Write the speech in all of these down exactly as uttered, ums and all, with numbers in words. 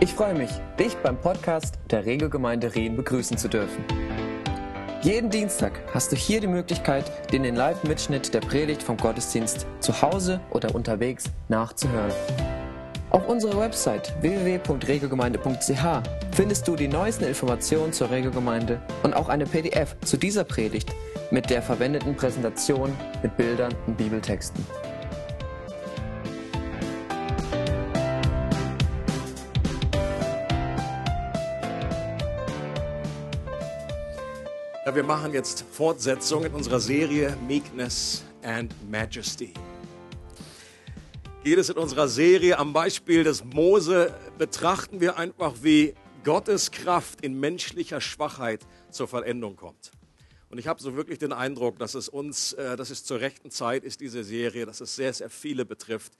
Ich freue mich, dich beim Podcast der Regelgemeinde Rien begrüßen zu dürfen. Jeden Dienstag hast du hier die Möglichkeit, dir den Live-Mitschnitt der Predigt vom Gottesdienst zu Hause oder unterwegs nachzuhören. Auf unserer Website w w w punkt regelgemeinde punkt c h findest du die neuesten Informationen zur Regelgemeinde und auch eine P D F zu dieser Predigt mit der verwendeten Präsentation mit Bildern und Bibeltexten. Ja, wir machen jetzt Fortsetzung in unserer Serie Meekness and Majesty. Geht es in unserer Serie am Beispiel des Mose, betrachten wir einfach, wie Gottes Kraft in menschlicher Schwachheit zur Vollendung kommt. Und ich habe so wirklich den Eindruck, dass es uns, äh, dass es zur rechten Zeit ist, diese Serie, dass es sehr, sehr viele betrifft,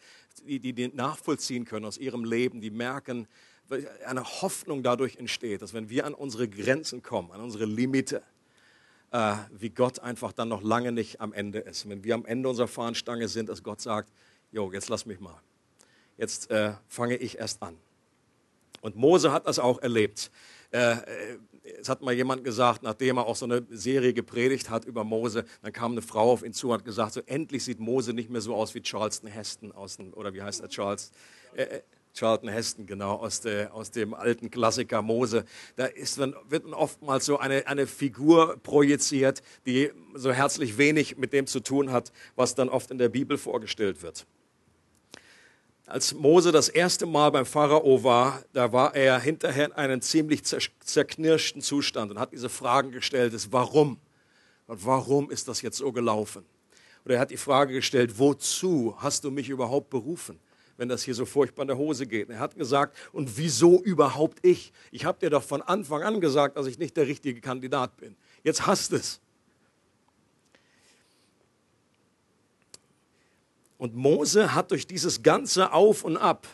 die, die, die nachvollziehen können aus ihrem Leben, die merken, eine Hoffnung dadurch entsteht, dass wenn wir an unsere Grenzen kommen, an unsere Limite, Äh, wie Gott einfach dann noch lange nicht am Ende ist. Wenn wir am Ende unserer Fahnenstange sind, dass Gott sagt, jo, jetzt lass mich mal. Jetzt äh, fange ich erst an. Und Mose hat das auch erlebt. Äh, es hat mal jemand gesagt, nachdem er auch so eine Serie gepredigt hat über Mose, dann kam eine Frau auf ihn zu und hat gesagt, so endlich sieht Mose nicht mehr so aus wie Charlton Heston, aus dem, oder wie heißt er, Charles? Äh, Charlton Heston, genau, aus, der, aus dem alten Klassiker Mose. Da ist, wird oftmals so eine, eine Figur projiziert, die so herzlich wenig mit dem zu tun hat, was dann oft in der Bibel vorgestellt wird. Als Mose das erste Mal beim Pharao war, da war er hinterher in einem ziemlich zerknirschten Zustand und hat diese Fragen gestellt, das Warum? Und warum ist das jetzt so gelaufen? Und er hat die Frage gestellt, wozu hast du mich überhaupt berufen, wenn das hier so furchtbar in der Hose geht? Und er hat gesagt, und wieso überhaupt ich? Ich habe dir doch von Anfang an gesagt, dass ich nicht der richtige Kandidat bin. Jetzt hast es. Und Mose hat durch dieses ganze Auf und Ab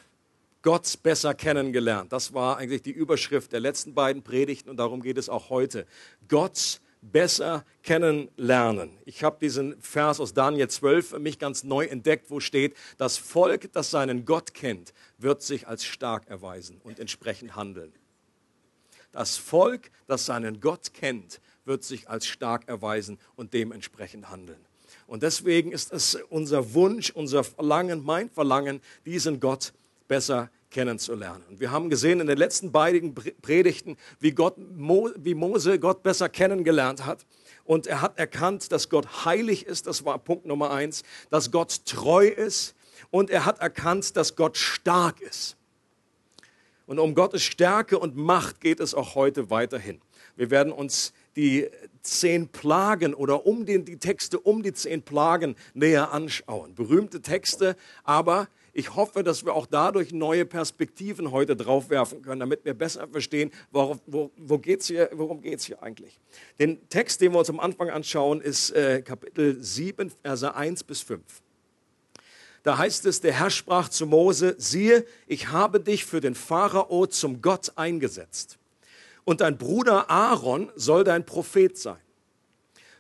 Gott besser kennengelernt. Das war eigentlich die Überschrift der letzten beiden Predigten und darum geht es auch heute. Gott besser kennenlernen. Ich habe diesen Vers aus Daniel zwölf für mich ganz neu entdeckt, wo steht, das Volk, das seinen Gott kennt, wird sich als stark erweisen und entsprechend handeln. Das Volk, das seinen Gott kennt, wird sich als stark erweisen und dementsprechend handeln. Und deswegen ist es unser Wunsch, unser Verlangen, mein Verlangen, diesen Gott besser kennenzulernen. Und wir haben gesehen in den letzten beiden Predigten, wie, Gott, wie Mose Gott besser kennengelernt hat. Und er hat erkannt, dass Gott heilig ist, das war Punkt Nummer eins, dass Gott treu ist und er hat erkannt, dass Gott stark ist. Und um Gottes Stärke und Macht geht es auch heute weiterhin. Wir werden uns die zehn Plagen oder um den, die Texte um die zehn Plagen näher anschauen. Berühmte Texte, aber ich hoffe, dass wir auch dadurch neue Perspektiven heute drauf werfen können, damit wir besser verstehen, worum, wo geht's hier, worum geht es hier eigentlich. Den Text, den wir uns am Anfang anschauen, ist äh, Kapitel sieben, Verse eins bis fünf. Da heißt es, der Herr sprach zu Mose, siehe, ich habe dich für den Pharao zum Gott eingesetzt. Und dein Bruder Aaron soll dein Prophet sein.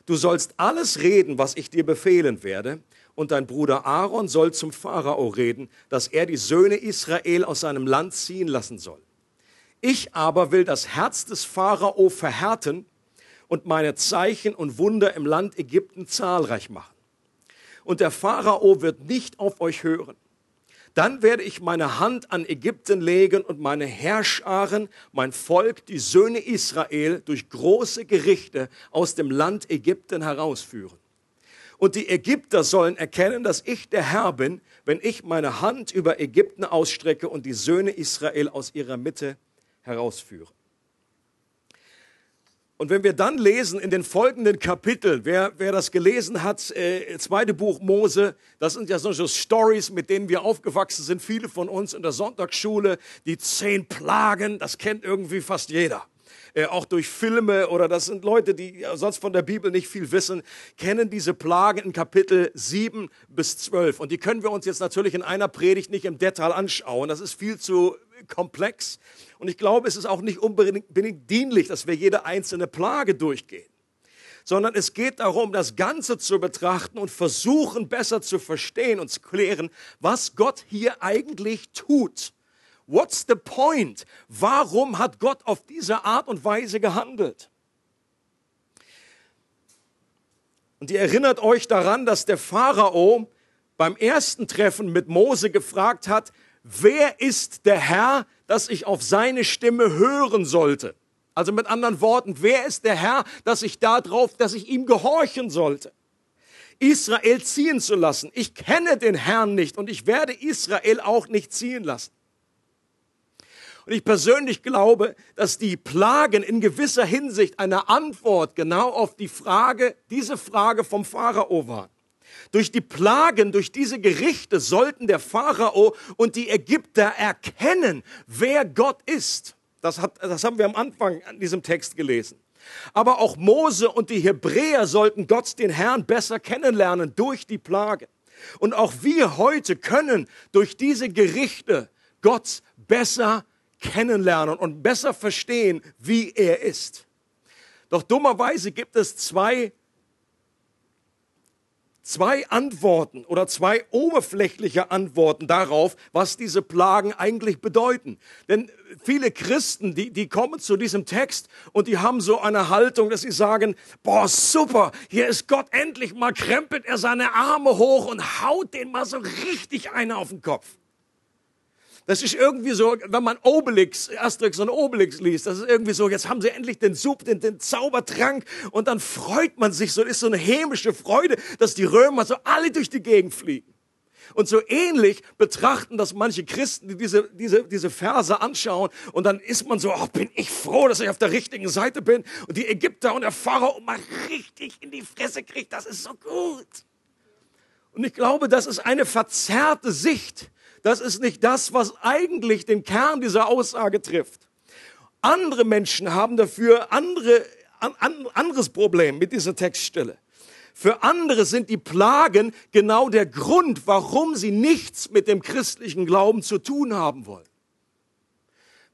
Du sollst alles reden, was ich dir befehlen werde. Und dein Bruder Aaron soll zum Pharao reden, dass er die Söhne Israel aus seinem Land ziehen lassen soll. Ich aber will das Herz des Pharao verhärten und meine Zeichen und Wunder im Land Ägypten zahlreich machen. Und der Pharao wird nicht auf euch hören. Dann werde ich meine Hand an Ägypten legen und meine Heerscharen, mein Volk, die Söhne Israel, durch große Gerichte aus dem Land Ägypten herausführen. Und die Ägypter sollen erkennen, dass ich der Herr bin, wenn ich meine Hand über Ägypten ausstrecke und die Söhne Israel aus ihrer Mitte herausführe. Und wenn wir dann lesen in den folgenden Kapiteln, wer, wer das gelesen hat, äh, zweite Buch Mose, das sind ja solche Stories, mit denen wir aufgewachsen sind, viele von uns in der Sonntagsschule, die zehn Plagen, das kennt irgendwie fast jeder. Äh, auch durch Filme oder das sind Leute, die sonst von der Bibel nicht viel wissen, kennen diese Plagen in Kapitel sieben bis zwölf. Und die können wir uns jetzt natürlich in einer Predigt nicht im Detail anschauen, das ist viel zu komplex. Und ich glaube, es ist auch nicht unbedingt dienlich, dass wir jede einzelne Plage durchgehen, sondern es geht darum, das Ganze zu betrachten und versuchen, besser zu verstehen und zu klären, was Gott hier eigentlich tut What's the point? Warum hat Gott auf diese Art und Weise gehandelt? Und ihr erinnert euch daran, dass der Pharao beim ersten Treffen mit Mose gefragt hat, wer ist der Herr, dass ich auf seine Stimme hören sollte? Also mit anderen Worten, wer ist der Herr, dass ich darauf, dass ich ihm gehorchen sollte? Israel ziehen zu lassen. Ich kenne den Herrn nicht und ich werde Israel auch nicht ziehen lassen. Und ich persönlich glaube, dass die Plagen in gewisser Hinsicht eine Antwort genau auf die Frage, diese Frage vom Pharao waren. Durch die Plagen, durch diese Gerichte sollten der Pharao und die Ägypter erkennen, wer Gott ist. Das, hat, das haben wir am Anfang an diesem Text gelesen. Aber auch Mose und die Hebräer sollten Gott, den Herrn, besser kennenlernen durch die Plage. Und auch wir heute können durch diese Gerichte Gott besser kennenlernen und besser verstehen, wie er ist. Doch dummerweise gibt es zwei, zwei Antworten oder zwei oberflächliche Antworten darauf, was diese Plagen eigentlich bedeuten. Denn viele Christen, die, die kommen zu diesem Text und die haben so eine Haltung, dass sie sagen, boah, super, hier ist Gott endlich mal, krempelt er seine Arme hoch und haut den mal so richtig einer auf den Kopf. Das ist irgendwie so, wenn man Obelix, Asterix und Obelix liest, das ist irgendwie so, jetzt haben sie endlich den Sub, den, den Zaubertrank und dann freut man sich so, ist so eine hämische Freude, dass die Römer so alle durch die Gegend fliegen. Und so ähnlich betrachten das manche Christen, die diese, diese, diese Verse anschauen und dann ist man so, ach, bin ich froh, dass ich auf der richtigen Seite bin und die Ägypter und der Pharao mal richtig in die Fresse kriegt, das ist so gut. Und ich glaube, das ist eine verzerrte Sicht. Das ist nicht das, was eigentlich den Kern dieser Aussage trifft. Andere Menschen haben dafür andere, an, anderes Problem mit dieser Textstelle. Für andere sind die Plagen genau der Grund, warum sie nichts mit dem christlichen Glauben zu tun haben wollen.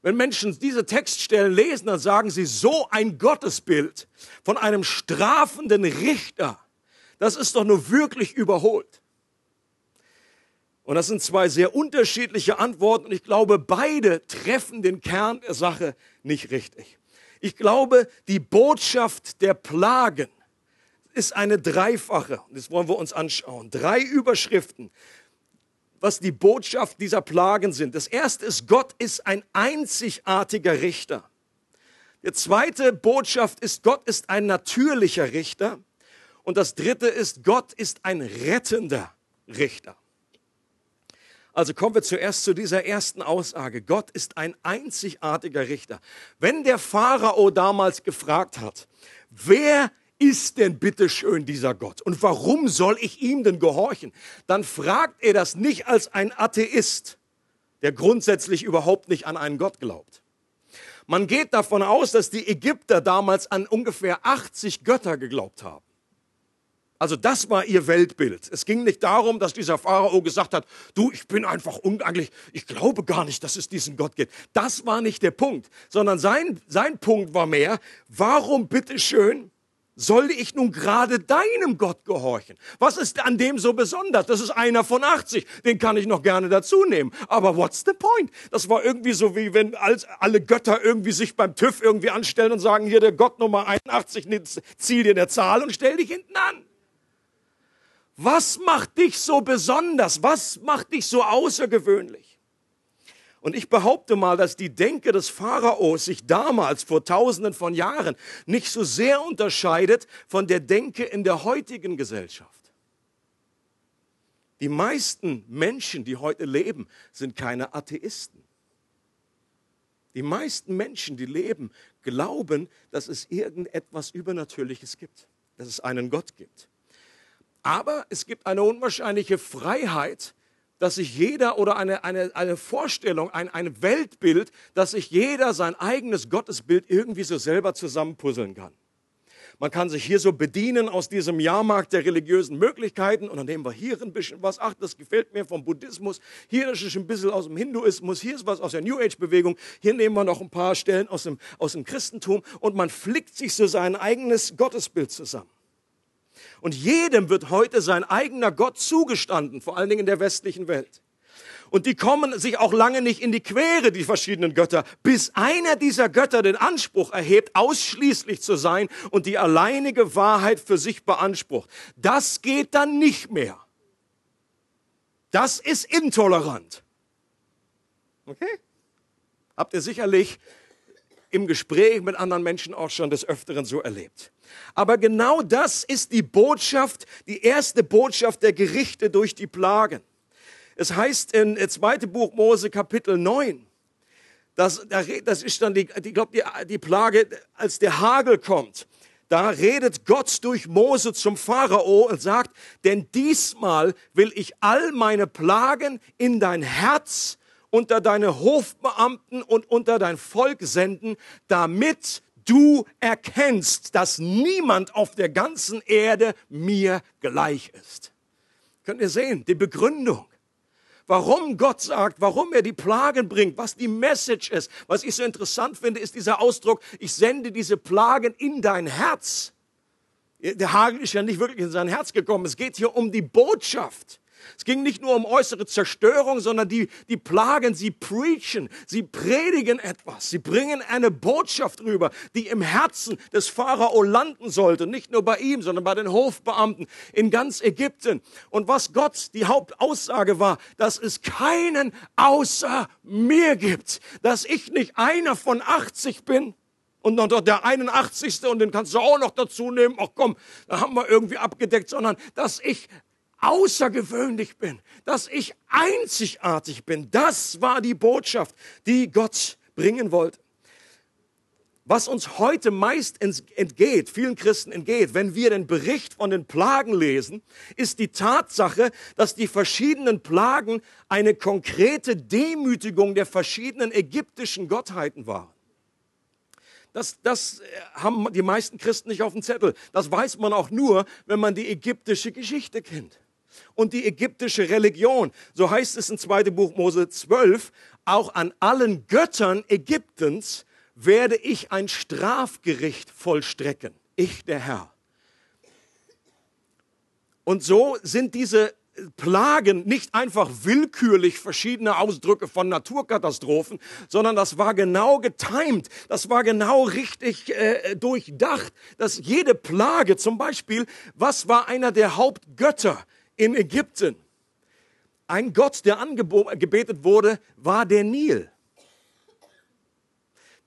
Wenn Menschen diese Textstellen lesen, dann sagen sie, so ein Gottesbild von einem strafenden Richter, das ist doch nur wirklich überholt. Und das sind zwei sehr unterschiedliche Antworten und ich glaube, beide treffen den Kern der Sache nicht richtig. Ich glaube, die Botschaft der Plagen ist eine dreifache. Das wollen wir uns anschauen. Drei Überschriften, was die Botschaft dieser Plagen sind. Das erste ist, Gott ist ein einzigartiger Richter. Die zweite Botschaft ist, Gott ist ein natürlicher Richter. Und das dritte ist, Gott ist ein rettender Richter. Also kommen wir zuerst zu dieser ersten Aussage. Gott ist ein einzigartiger Richter. Wenn der Pharao damals gefragt hat, wer ist denn bitteschön dieser Gott und warum soll ich ihm denn gehorchen, dann fragt er das nicht als ein Atheist, der grundsätzlich überhaupt nicht an einen Gott glaubt. Man geht davon aus, dass die Ägypter damals an ungefähr achtzig Götter geglaubt haben. Also das war ihr Weltbild. Es ging nicht darum, dass dieser Pharao gesagt hat, du, ich bin einfach unglücklich, ich glaube gar nicht, dass es diesen Gott gibt. Das war nicht der Punkt, sondern sein, sein Punkt war mehr, warum bitteschön sollte ich nun gerade deinem Gott gehorchen? Was ist an dem so besonders? Das ist einer von achtzig, den kann ich noch gerne dazu nehmen. Aber what's the point? Das war irgendwie so, wie wenn alle Götter irgendwie sich beim TÜV irgendwie anstellen und sagen, hier der Gott Nummer einundachtzig, zieh dir der Zahl und stell dich hinten an. Was macht dich so besonders? Was macht dich so außergewöhnlich? Und ich behaupte mal, dass die Denke des Pharaos sich damals vor tausenden von Jahren nicht so sehr unterscheidet von der Denke in der heutigen Gesellschaft. Die meisten Menschen, die heute leben, sind keine Atheisten. Die meisten Menschen, die leben, glauben, dass es irgendetwas Übernatürliches gibt, dass es einen Gott gibt. Aber es gibt eine unwahrscheinliche Freiheit, dass sich jeder oder eine, eine, eine Vorstellung, ein, ein Weltbild, dass sich jeder sein eigenes Gottesbild irgendwie so selber zusammenpuzzeln kann. Man kann sich hier so bedienen aus diesem Jahrmarkt der religiösen Möglichkeiten und dann nehmen wir hier ein bisschen was, ach, das gefällt mir vom Buddhismus, hier ist es ein bisschen aus dem Hinduismus, hier ist was aus der New Age-Bewegung, hier nehmen wir noch ein paar Stellen aus dem, aus dem Christentum und man flickt sich so sein eigenes Gottesbild zusammen. Und jedem wird heute sein eigener Gott zugestanden, vor allen Dingen in der westlichen Welt. Und die kommen sich auch lange nicht in die Quere, die verschiedenen Götter, bis einer dieser Götter den Anspruch erhebt, ausschließlich zu sein und die alleinige Wahrheit für sich beansprucht. Das geht dann nicht mehr. Das ist intolerant. Okay? Habt ihr sicherlich im Gespräch mit anderen Menschen auch schon des Öfteren so erlebt. Aber genau das ist die Botschaft, die erste Botschaft der Gerichte durch die Plagen. Es heißt in zweites Buch Mose Kapitel neun, dass, das ist dann die, die, glaub, die, die Plage, als der Hagel kommt. Da redet Gott durch Mose zum Pharao und sagt, denn diesmal will ich all meine Plagen in dein Herz unter deine Hofbeamten und unter dein Volk senden, damit du erkennst, dass niemand auf der ganzen Erde mir gleich ist. Könnt ihr sehen, die Begründung, warum Gott sagt, warum er die Plagen bringt, was die Message ist. Was ich so interessant finde, ist dieser Ausdruck, ich sende diese Plagen in dein Herz. Der Hagel ist ja nicht wirklich in sein Herz gekommen, es geht hier um die Botschaft. Es ging nicht nur um äußere Zerstörung, sondern die, die Plagen, sie preachen, sie predigen etwas. Sie bringen eine Botschaft rüber, die im Herzen des Pharao landen sollte. Nicht nur bei ihm, sondern bei den Hofbeamten in ganz Ägypten. Und was Gott, die Hauptaussage war, dass es keinen außer mir gibt. Dass ich nicht einer von achtzig bin. Und noch der einundachtzigste und den kannst du auch noch dazu nehmen. Ach komm, da haben wir irgendwie abgedeckt. Sondern dass ich außergewöhnlich bin, dass ich einzigartig bin. Das war die Botschaft, die Gott bringen wollte. Was uns heute meist entgeht, vielen Christen entgeht, wenn wir den Bericht von den Plagen lesen, ist die Tatsache, dass die verschiedenen Plagen eine konkrete Demütigung der verschiedenen ägyptischen Gottheiten waren. Das, das haben die meisten Christen nicht auf dem Zettel. Das weiß man auch nur, wenn man die ägyptische Geschichte kennt. Und die ägyptische Religion, so heißt es im zweiten Buch Mose zwölf, auch an allen Göttern Ägyptens werde ich ein Strafgericht vollstrecken. Ich, der Herr. Und so sind diese Plagen nicht einfach willkürlich verschiedene Ausdrücke von Naturkatastrophen, sondern das war genau getimt, das war genau richtig äh, durchdacht, dass jede Plage, zum Beispiel, was war einer der Hauptgötter in Ägypten? Ein Gott, der angebetet wurde, war der Nil.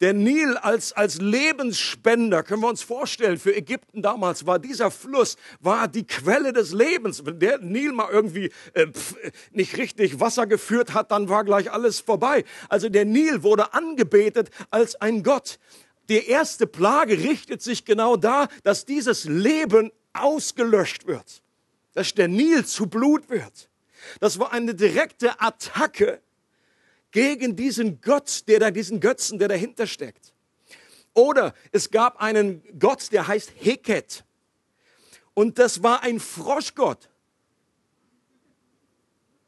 Der Nil als, als Lebensspender, können wir uns vorstellen, für Ägypten damals war dieser Fluss, war die Quelle des Lebens. Wenn der Nil mal irgendwie äh, pf, nicht richtig Wasser geführt hat, dann war gleich alles vorbei. Also der Nil wurde angebetet als ein Gott. Die erste Plage richtet sich genau da, dass dieses Leben ausgelöscht wird. Dass der Nil zu Blut wird. Das war eine direkte Attacke gegen diesen Gott, der da, diesen Götzen, der dahinter steckt. Oder es gab einen Gott, der heißt Heket. Und das war ein Froschgott.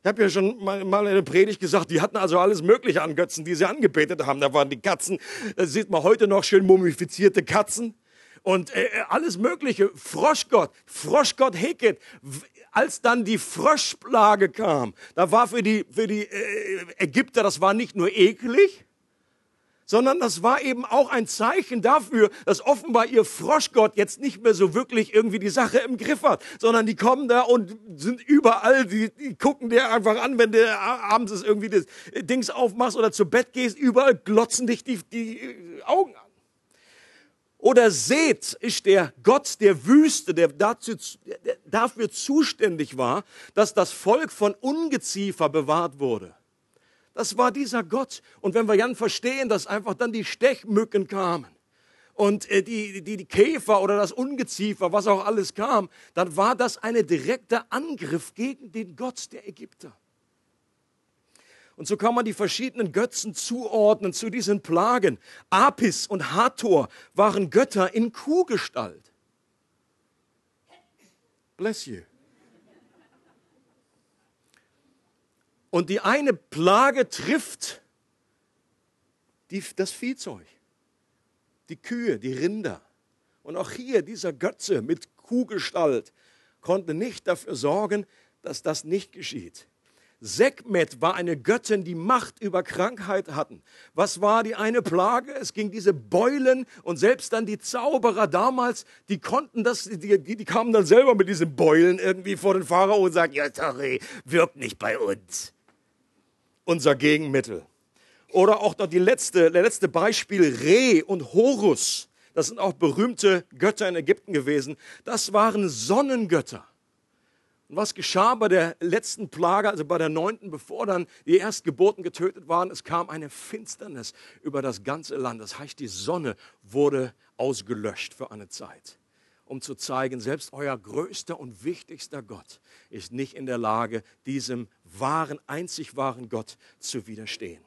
Ich habe ja schon mal, mal eine Predigt gesagt, die hatten also alles Mögliche an Götzen, die sie angebetet haben. Da waren die Katzen, das sieht man heute noch, schön mumifizierte Katzen. Und äh, alles Mögliche, Froschgott, Froschgott Heket. Als dann die Froschplage kam, da war für die, für die Ägypter, das war nicht nur eklig, sondern das war eben auch ein Zeichen dafür, dass offenbar ihr Froschgott jetzt nicht mehr so wirklich irgendwie die Sache im Griff hat, sondern die kommen da und sind überall, die, die gucken dir einfach an, wenn du abends irgendwie das Dings aufmachst oder zu Bett gehst, überall glotzen dich die, die Augen an. Oder Seth ist der Gott der Wüste, der dazu, der dafür zuständig war, dass das Volk von Ungeziefer bewahrt wurde. Das war dieser Gott. Und wenn wir dann verstehen, dass einfach dann die Stechmücken kamen und die, die, die Käfer oder das Ungeziefer, was auch alles kam, dann war das ein direkter Angriff gegen den Gott der Ägypter. Und so kann man die verschiedenen Götzen zuordnen zu diesen Plagen. Apis und Hathor waren Götter in Kuhgestalt. Bless you. Und die eine Plage trifft die, das Viehzeug, die Kühe, die Rinder. Und auch hier dieser Götze mit Kuhgestalt konnte nicht dafür sorgen, dass das nicht geschieht. Sekhmet war eine Göttin, die Macht über Krankheit hatten. Was war die eine Plage? Es ging diese Beulen, und selbst dann die Zauberer damals, die konnten das, die, die, die kamen dann selber mit diesen Beulen irgendwie vor den Pharao und sagten, ja, sorry, wirkt nicht bei uns. Unser Gegenmittel. Oder auch noch die letzte, der letzte Beispiel, Re und Horus. Das sind auch berühmte Götter in Ägypten gewesen. Das waren Sonnengötter. Und was geschah bei der letzten Plage, also bei der neunten, bevor dann die Erstgeburten getötet waren? Es kam eine Finsternis über das ganze Land. Das heißt, die Sonne wurde ausgelöscht für eine Zeit, um zu zeigen, selbst euer größter und wichtigster Gott ist nicht in der Lage, diesem wahren, einzig wahren Gott zu widerstehen.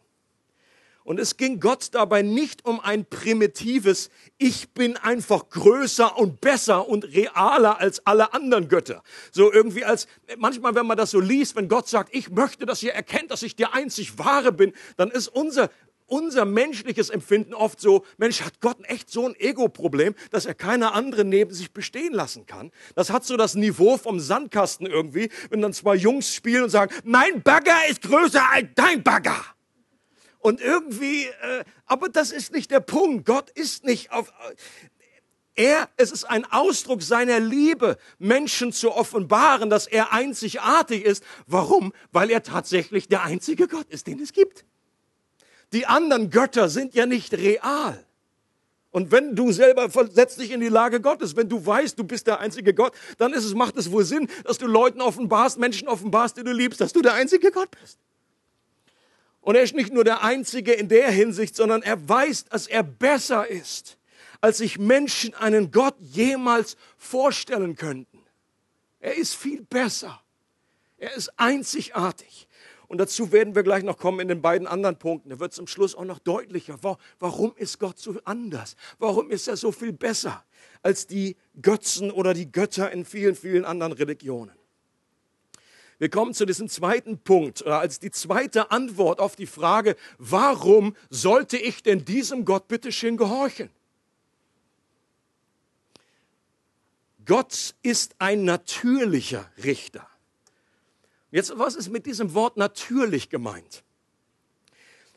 Und es ging Gott dabei nicht um ein primitives, ich bin einfach größer und besser und realer als alle anderen Götter. So irgendwie als, manchmal wenn man das so liest, wenn Gott sagt, ich möchte, dass ihr erkennt, dass ich der einzig Wahre bin, dann ist unser, unser menschliches Empfinden oft so, Mensch, hat Gott echt so ein Ego-Problem, dass er keine anderen neben sich bestehen lassen kann. Das hat so das Niveau vom Sandkasten irgendwie, wenn dann zwei Jungs spielen und sagen, mein Bagger ist größer als dein Bagger. Und irgendwie, äh, aber das ist nicht der Punkt. Gott ist nicht auf, er, es ist ein Ausdruck seiner Liebe, Menschen zu offenbaren, dass er einzigartig ist. Warum? Weil er tatsächlich der einzige Gott ist, den es gibt. Die anderen Götter sind ja nicht real. Und wenn du selber, versetz dich in die Lage Gottes, wenn du weißt, du bist der einzige Gott, dann ist es, macht es wohl Sinn, dass du Leuten offenbarst, Menschen offenbarst, die du liebst, dass du der einzige Gott bist. Und er ist nicht nur der Einzige in der Hinsicht, sondern er weiß, dass er besser ist, als sich Menschen einen Gott jemals vorstellen könnten. Er ist viel besser. Er ist einzigartig. Und dazu werden wir gleich noch kommen in den beiden anderen Punkten. Da wird es am Schluss auch noch deutlicher. Warum ist Gott so anders? Warum ist er so viel besser als die Götzen oder die Götter in vielen, vielen anderen Religionen? Wir kommen zu diesem zweiten Punkt, oder als die zweite Antwort auf die Frage, warum sollte ich denn diesem Gott bitteschön gehorchen? Gott ist ein natürlicher Richter. Jetzt, was ist mit diesem Wort natürlich gemeint?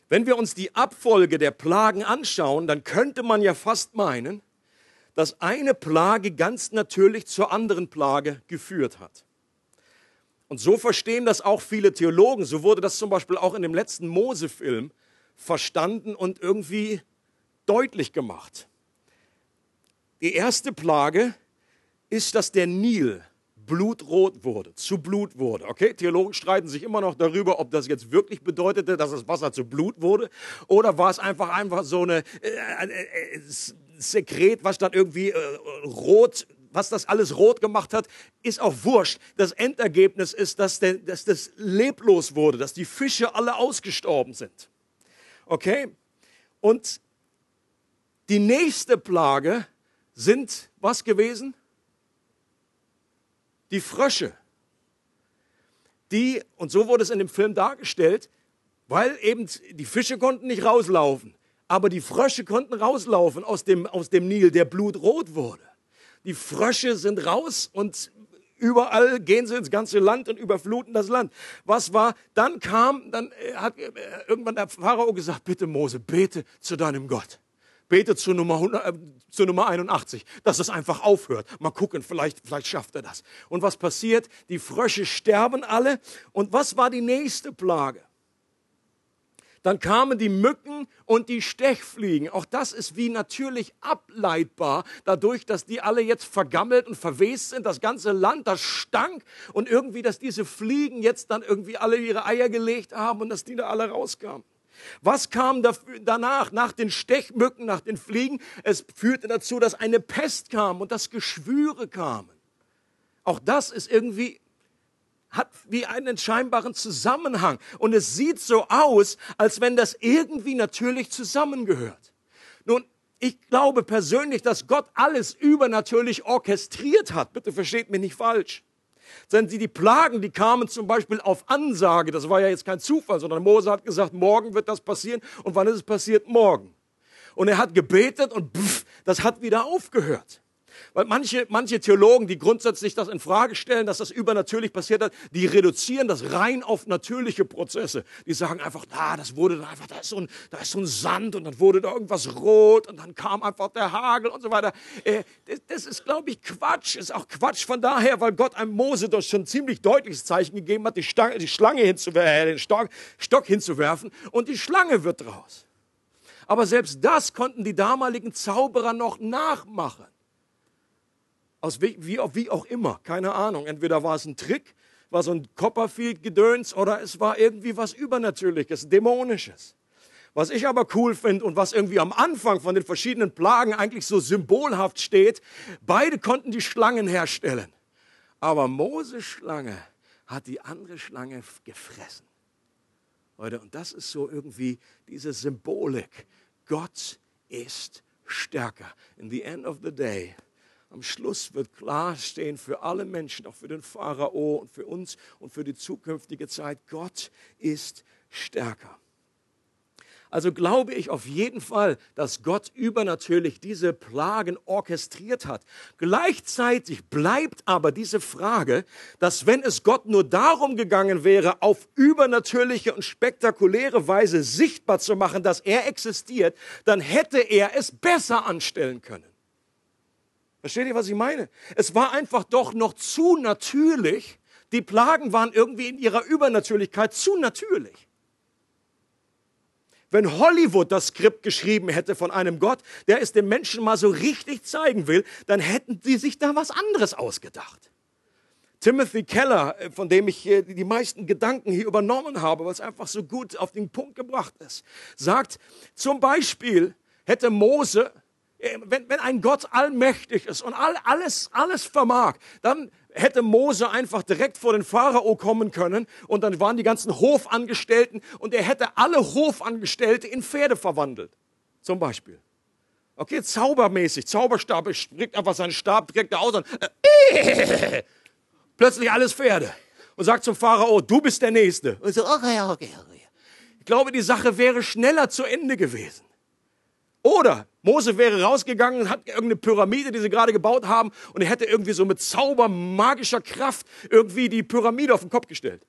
Wenn wir uns die Abfolge der Plagen anschauen, dann könnte man ja fast meinen, dass eine Plage ganz natürlich zur anderen Plage geführt hat. Und so verstehen das auch viele Theologen. So wurde das zum Beispiel auch in dem letzten Mose-Film verstanden und irgendwie deutlich gemacht. Die erste Plage ist, dass der Nil blutrot wurde, zu Blut wurde. Okay, Theologen streiten sich immer noch darüber, ob das jetzt wirklich bedeutete, dass das Wasser zu Blut wurde, oder war es einfach einfach so eine äh, äh, Sekret, was dann irgendwie äh, rot was das alles rot gemacht hat, ist auch wurscht. Das Endergebnis ist, dass, der, dass das leblos wurde, dass die Fische alle ausgestorben sind. Okay? Und die nächste Plage sind was gewesen? Die Frösche. Die, und so wurde es in dem Film dargestellt, weil eben die Fische konnten nicht rauslaufen, aber die Frösche konnten rauslaufen aus dem, aus dem Nil, der blutrot wurde. Die Frösche sind raus und überall gehen sie ins ganze Land und überfluten das Land. Was war? Dann kam, dann hat irgendwann der Pharao gesagt, bitte Mose, bete zu deinem Gott. Bete zu Nummer, hundert, äh, zu Nummer einundachtzig, dass es einfach aufhört. Mal gucken, vielleicht, vielleicht schafft er das. Und was passiert? Die Frösche sterben alle. Und was war die nächste Plage? Dann kamen die Mücken und die Stechfliegen. Auch das ist wie natürlich ableitbar, dadurch, dass die alle jetzt vergammelt und verwest sind. Das ganze Land, das stank. Und irgendwie, dass diese Fliegen jetzt dann irgendwie alle ihre Eier gelegt haben und dass die da alle rauskamen. Was kam dafür, danach, nach den Stechmücken, nach den Fliegen? Es führte dazu, dass eine Pest kam und dass Geschwüre kamen. Auch das ist irgendwie hat wie einen scheinbaren Zusammenhang. Und es sieht so aus, als wenn das irgendwie natürlich zusammengehört. Nun, ich glaube persönlich, dass Gott alles übernatürlich orchestriert hat. Bitte versteht mich nicht falsch. Denn die Plagen, die kamen zum Beispiel auf Ansage. Das war ja jetzt kein Zufall, sondern Mose hat gesagt, morgen wird das passieren. Und wann ist es passiert? Morgen. Und er hat gebetet und pff, das hat wieder aufgehört. Weil manche, manche Theologen, die grundsätzlich das in Frage stellen, dass das übernatürlich passiert hat, die reduzieren das rein auf natürliche Prozesse. Die sagen einfach, ah, das wurde dann einfach, da ist so ein, da ist so ein Sand und dann wurde da irgendwas rot und dann kam einfach der Hagel und so weiter. Äh, das, das ist, glaube ich, Quatsch. Ist auch Quatsch von daher, weil Gott einem Mose doch schon ein ziemlich deutliches Zeichen gegeben hat, die, Stange, die Schlange hinzuwerfen, äh, den Stock, Stock hinzuwerfen und die Schlange wird draus. Aber selbst das konnten die damaligen Zauberer noch nachmachen. Aus wie, wie, wie auch immer, keine Ahnung. Entweder war es ein Trick, war so ein Copperfield-Gedöns oder es war irgendwie was Übernatürliches, Dämonisches. Was ich aber cool finde und was irgendwie am Anfang von den verschiedenen Plagen eigentlich so symbolhaft steht, beide konnten die Schlangen herstellen. Aber Moses Schlange hat die andere Schlange gefressen. Leute, und das ist so irgendwie diese Symbolik. Gott ist stärker. In the end of the day, am Schluss wird klar stehen für alle Menschen, auch für den Pharao und für uns und für die zukünftige Zeit, Gott ist stärker. Also glaube ich auf jeden Fall, dass Gott übernatürlich diese Plagen orchestriert hat. Gleichzeitig bleibt aber diese Frage, dass wenn es Gott nur darum gegangen wäre, auf übernatürliche und spektakuläre Weise sichtbar zu machen, dass er existiert, dann hätte er es besser anstellen können. Versteht ihr, was ich meine? Es war einfach doch noch zu natürlich. Die Plagen waren irgendwie in ihrer Übernatürlichkeit zu natürlich. Wenn Hollywood das Skript geschrieben hätte von einem Gott, der es den Menschen mal so richtig zeigen will, dann hätten die sich da was anderes ausgedacht. Timothy Keller, von dem ich die meisten Gedanken hier übernommen habe, weil es einfach so gut auf den Punkt gebracht ist, sagt, zum Beispiel hätte Mose, wenn, wenn ein Gott allmächtig ist und all, alles, alles vermag, dann hätte Mose einfach direkt vor den Pharao kommen können und dann waren die ganzen Hofangestellten und er hätte alle Hofangestellte in Pferde verwandelt, zum Beispiel. Okay, zaubermäßig, Zauberstab, er streckt einfach seinen Stab direkt da aus und äh, äh, plötzlich alles Pferde und sagt zum Pharao, du bist der Nächste. Und so, okay, okay, okay. Ich glaube, die Sache wäre schneller zu Ende gewesen. Oder Mose wäre rausgegangen und hat irgendeine Pyramide, die sie gerade gebaut haben, und er hätte irgendwie so mit Zauber, magischer Kraft irgendwie die Pyramide auf den Kopf gestellt.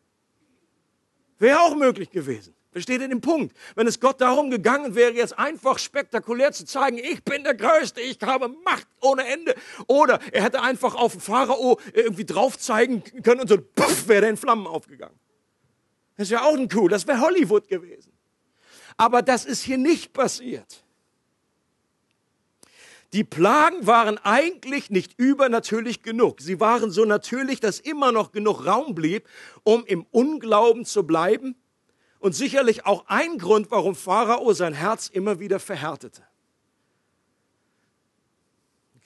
Wäre auch möglich gewesen. Versteht ihr den Punkt? Wenn es Gott darum gegangen wäre, jetzt einfach spektakulär zu zeigen, ich bin der Größte, ich habe Macht ohne Ende. Oder er hätte einfach auf den Pharao irgendwie drauf zeigen können und so, puff, wäre er in Flammen aufgegangen. Das wäre auch ein cool, das wäre Hollywood gewesen. Aber das ist hier nicht passiert. Die Plagen waren eigentlich nicht übernatürlich genug. Sie waren so natürlich, dass immer noch genug Raum blieb, um im Unglauben zu bleiben. Und sicherlich auch ein Grund, warum Pharao sein Herz immer wieder verhärtete.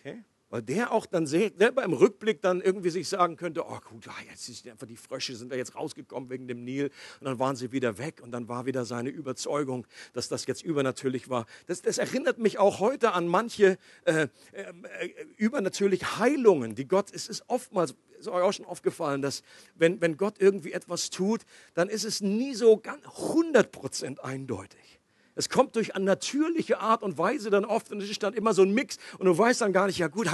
Okay. Weil der auch dann selber im Rückblick dann irgendwie sich sagen könnte, oh gut, jetzt ist einfach die Frösche sind da jetzt rausgekommen wegen dem Nil und dann waren sie wieder weg und dann war wieder seine Überzeugung, dass das jetzt übernatürlich war. Das, das erinnert mich auch heute an manche äh, äh, übernatürlich Heilungen, die Gott, es ist oftmals, ist euch auch schon aufgefallen, dass wenn, wenn Gott irgendwie etwas tut, dann ist es nie so ganz hundert Prozent eindeutig. Es kommt durch eine natürliche Art und Weise dann oft und es ist dann immer so ein Mix und du weißt dann gar nicht, ja gut,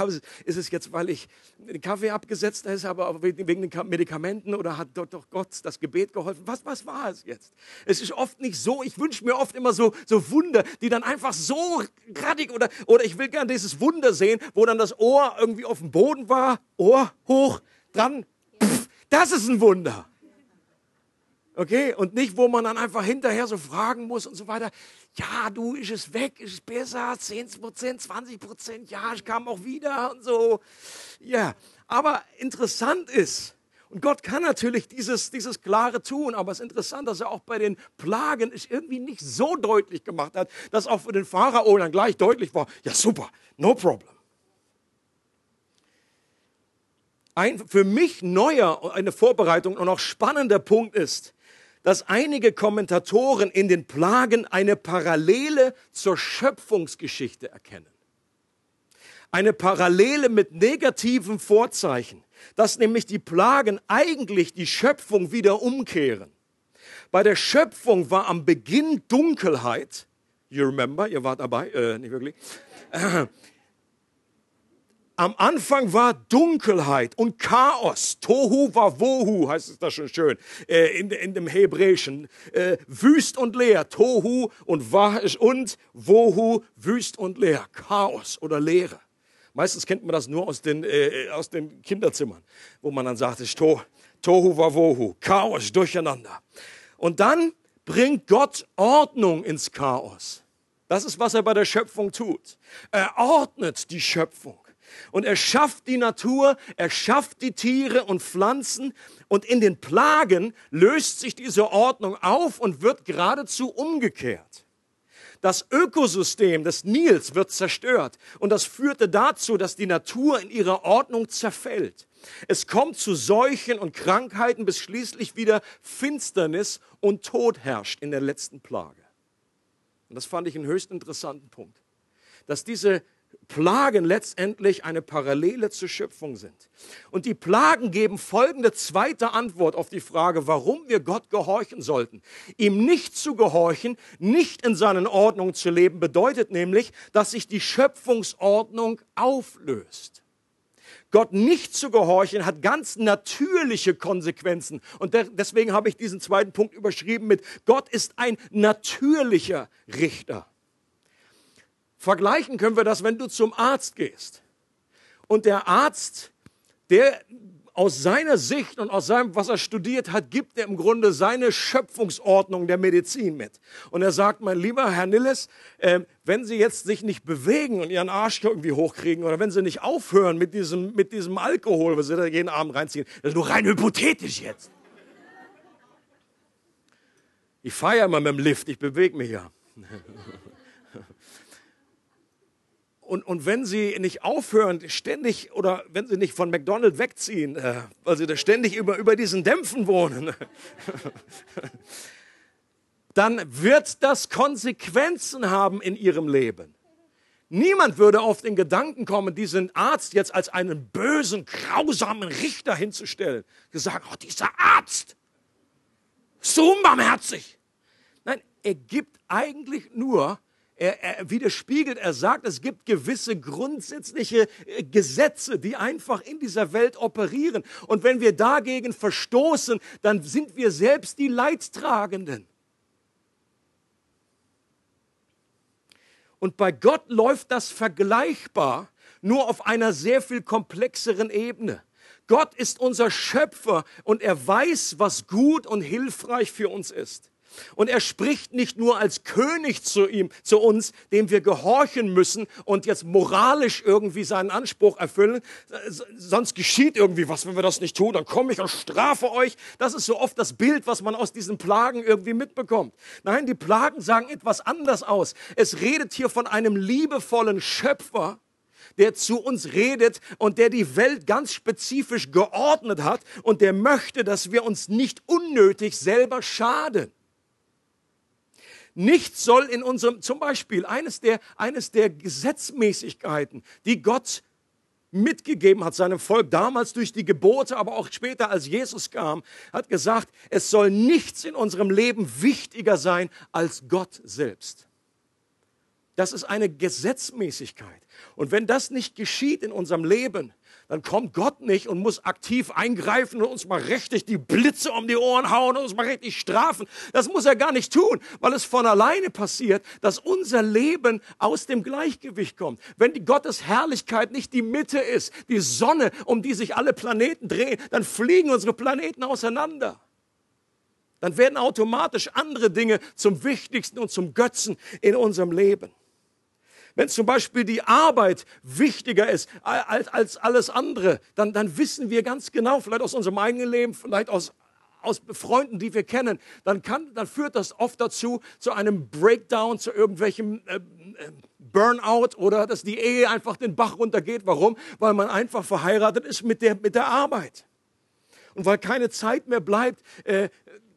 ist es jetzt, weil ich den Kaffee abgesetzt habe, aber wegen den Medikamenten oder hat doch Gott das Gebet geholfen? Was, was war es jetzt? Es ist oft nicht so, ich wünsche mir oft immer so, so Wunder, die dann einfach so radikal oder, oder ich will gerne dieses Wunder sehen, wo dann das Ohr irgendwie auf dem Boden war, Ohr hoch, dran, pff, das ist ein Wunder. Okay, und nicht, wo man dann einfach hinterher so fragen muss und so weiter. Ja, du, ist es weg, ist es besser, zehn Prozent, zwanzig Prozent, ja, ich kam auch wieder und so. Ja, aber interessant ist, und Gott kann natürlich dieses, dieses Klare tun, aber es ist interessant, dass er auch bei den Plagen es irgendwie nicht so deutlich gemacht hat, dass auch für den Pharao dann gleich deutlich war, ja super, no problem. Ein für mich neuer, eine Vorbereitung und auch spannender Punkt ist, dass einige Kommentatoren in den Plagen eine Parallele zur Schöpfungsgeschichte erkennen. Eine Parallele mit negativen Vorzeichen, dass nämlich die Plagen eigentlich die Schöpfung wieder umkehren. Bei der Schöpfung war am Beginn Dunkelheit, you remember, ihr wart dabei, äh, nicht wirklich, Am Anfang war Dunkelheit und Chaos. Tohu wa wohu heißt es da schon schön äh, in, in dem Hebräischen. Äh, wüst und leer. Tohu und wa und wohu, wüst und leer. Chaos oder Leere. Meistens kennt man das nur aus den, äh, aus den Kinderzimmern, wo man dann sagt, to, tohu wa wohu, Chaos, durcheinander. Und dann bringt Gott Ordnung ins Chaos. Das ist, was er bei der Schöpfung tut. Er ordnet die Schöpfung. Und er schafft die Natur, er schafft die Tiere und Pflanzen. Und in den Plagen löst sich diese Ordnung auf und wird geradezu umgekehrt. Das Ökosystem des Nils wird zerstört. Und das führte dazu, dass die Natur in ihrer Ordnung zerfällt. Es kommt zu Seuchen und Krankheiten, bis schließlich wieder Finsternis und Tod herrscht in der letzten Plage. Und das fand ich einen höchst interessanten Punkt. Dass diese Plagen letztendlich eine Parallele zur Schöpfung sind. Und die Plagen geben folgende zweite Antwort auf die Frage, warum wir Gott gehorchen sollten. Ihm nicht zu gehorchen, nicht in seinen Ordnungen zu leben, bedeutet nämlich, dass sich die Schöpfungsordnung auflöst. Gott nicht zu gehorchen hat ganz natürliche Konsequenzen. Und deswegen habe ich diesen zweiten Punkt überschrieben mit: Gott ist ein natürlicher Richter. Vergleichen können wir das, wenn du zum Arzt gehst. Und der Arzt, der aus seiner Sicht und aus seinem, was er studiert hat, gibt er im Grunde seine Schöpfungsordnung der Medizin mit. Und er sagt, mein lieber Herr Nilles, äh, wenn Sie jetzt sich nicht bewegen und Ihren Arsch irgendwie hochkriegen oder wenn Sie nicht aufhören mit diesem, mit diesem Alkohol, was Sie da jeden Abend reinziehen, das ist nur rein hypothetisch jetzt. Ich fahre ja immer mit dem Lift, ich bewege mich ja. Und, und wenn Sie nicht aufhören, ständig, oder wenn Sie nicht von McDonald's wegziehen, äh, weil Sie da ständig über, über diesen Dämpfen wohnen, dann wird das Konsequenzen haben in Ihrem Leben. Niemand würde auf den Gedanken kommen, diesen Arzt jetzt als einen bösen, grausamen Richter hinzustellen. Gesagt, oh, dieser Arzt, so unbarmherzig. Nein, er gibt eigentlich nur... Er, er widerspiegelt, er sagt, es gibt gewisse grundsätzliche Gesetze, die einfach in dieser Welt operieren. Und wenn wir dagegen verstoßen, dann sind wir selbst die Leidtragenden. Und bei Gott läuft das vergleichbar, nur auf einer sehr viel komplexeren Ebene. Gott ist unser Schöpfer und er weiß, was gut und hilfreich für uns ist. Und er spricht nicht nur als König zu ihm, zu uns, dem wir gehorchen müssen und jetzt moralisch irgendwie seinen Anspruch erfüllen. Sonst geschieht irgendwie was, wenn wir das nicht tun. Dann komme ich und strafe euch. Das ist so oft das Bild, was man aus diesen Plagen irgendwie mitbekommt. Nein, die Plagen sagen etwas anders aus. Es redet hier von einem liebevollen Schöpfer, der zu uns redet und der die Welt ganz spezifisch geordnet hat und der möchte, dass wir uns nicht unnötig selber schaden. Nichts soll in unserem, zum Beispiel eines der, eines der Gesetzmäßigkeiten, die Gott mitgegeben hat, seinem Volk damals durch die Gebote, aber auch später, als Jesus kam, hat gesagt, es soll nichts in unserem Leben wichtiger sein als Gott selbst. Das ist eine Gesetzmäßigkeit. Und wenn das nicht geschieht in unserem Leben, dann kommt Gott nicht und muss aktiv eingreifen und uns mal richtig die Blitze um die Ohren hauen und uns mal richtig strafen. Das muss er gar nicht tun, weil es von alleine passiert, dass unser Leben aus dem Gleichgewicht kommt. Wenn die Gottes Herrlichkeit nicht die Mitte ist, die Sonne, um die sich alle Planeten drehen, dann fliegen unsere Planeten auseinander. Dann werden automatisch andere Dinge zum Wichtigsten und zum Götzen in unserem Leben. Wenn zum Beispiel die Arbeit wichtiger ist als, als alles andere, dann, dann wissen wir ganz genau, vielleicht aus unserem eigenen Leben, vielleicht aus, aus Freunden, die wir kennen, dann, kann, dann führt das oft dazu, zu einem Breakdown, zu irgendwelchem äh, Burnout oder dass die Ehe einfach den Bach runtergeht. Warum? Weil man einfach verheiratet ist mit der, mit der Arbeit. Und weil keine Zeit mehr bleibt. Äh,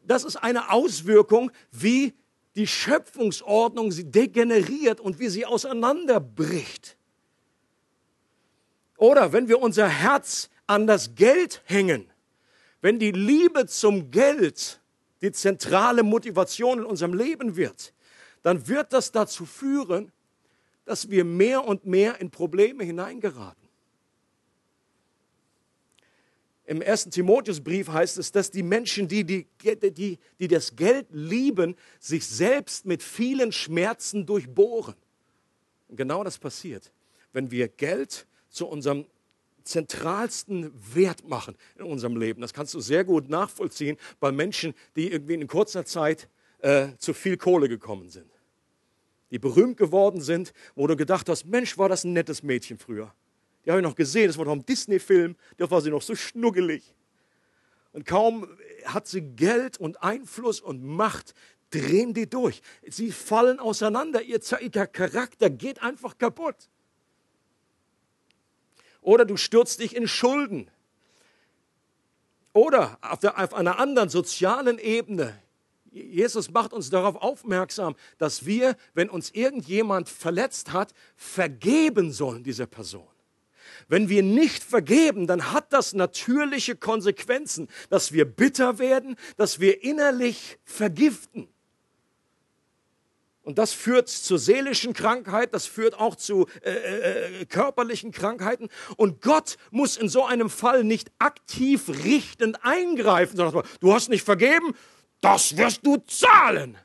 das ist eine Auswirkung, wie die Schöpfungsordnung, sie degeneriert und wie sie auseinanderbricht. Oder wenn wir unser Herz an das Geld hängen, wenn die Liebe zum Geld die zentrale Motivation in unserem Leben wird, dann wird das dazu führen, dass wir mehr und mehr in Probleme hineingeraten. Im ersten Timotheusbrief heißt es, dass die Menschen, die, die, die, die das Geld lieben, sich selbst mit vielen Schmerzen durchbohren. Und genau das passiert, wenn wir Geld zu unserem zentralsten Wert machen in unserem Leben. Das kannst du sehr gut nachvollziehen bei Menschen, die irgendwie in kurzer Zeit äh, zu viel Kohle gekommen sind. Die berühmt geworden sind, wo du gedacht hast, Mensch, war das ein nettes Mädchen früher. Die habe ich noch gesehen, das war noch ein Disney-Film, da war sie noch so schnuggelig. Und kaum hat sie Geld und Einfluss und Macht, drehen die durch. Sie fallen auseinander, ihr Charakter geht einfach kaputt. Oder du stürzt dich in Schulden. Oder auf, der, auf einer anderen sozialen Ebene. Jesus macht uns darauf aufmerksam, dass wir, wenn uns irgendjemand verletzt hat, vergeben sollen dieser Person. Wenn wir nicht vergeben, dann hat das natürliche Konsequenzen, dass wir bitter werden, dass wir innerlich vergiften. Und das führt zur seelischen Krankheit, das führt auch zu äh, äh, körperlichen Krankheiten. Und Gott muss in so einem Fall nicht aktiv richtend eingreifen, sondern du hast nicht vergeben, das wirst du zahlen.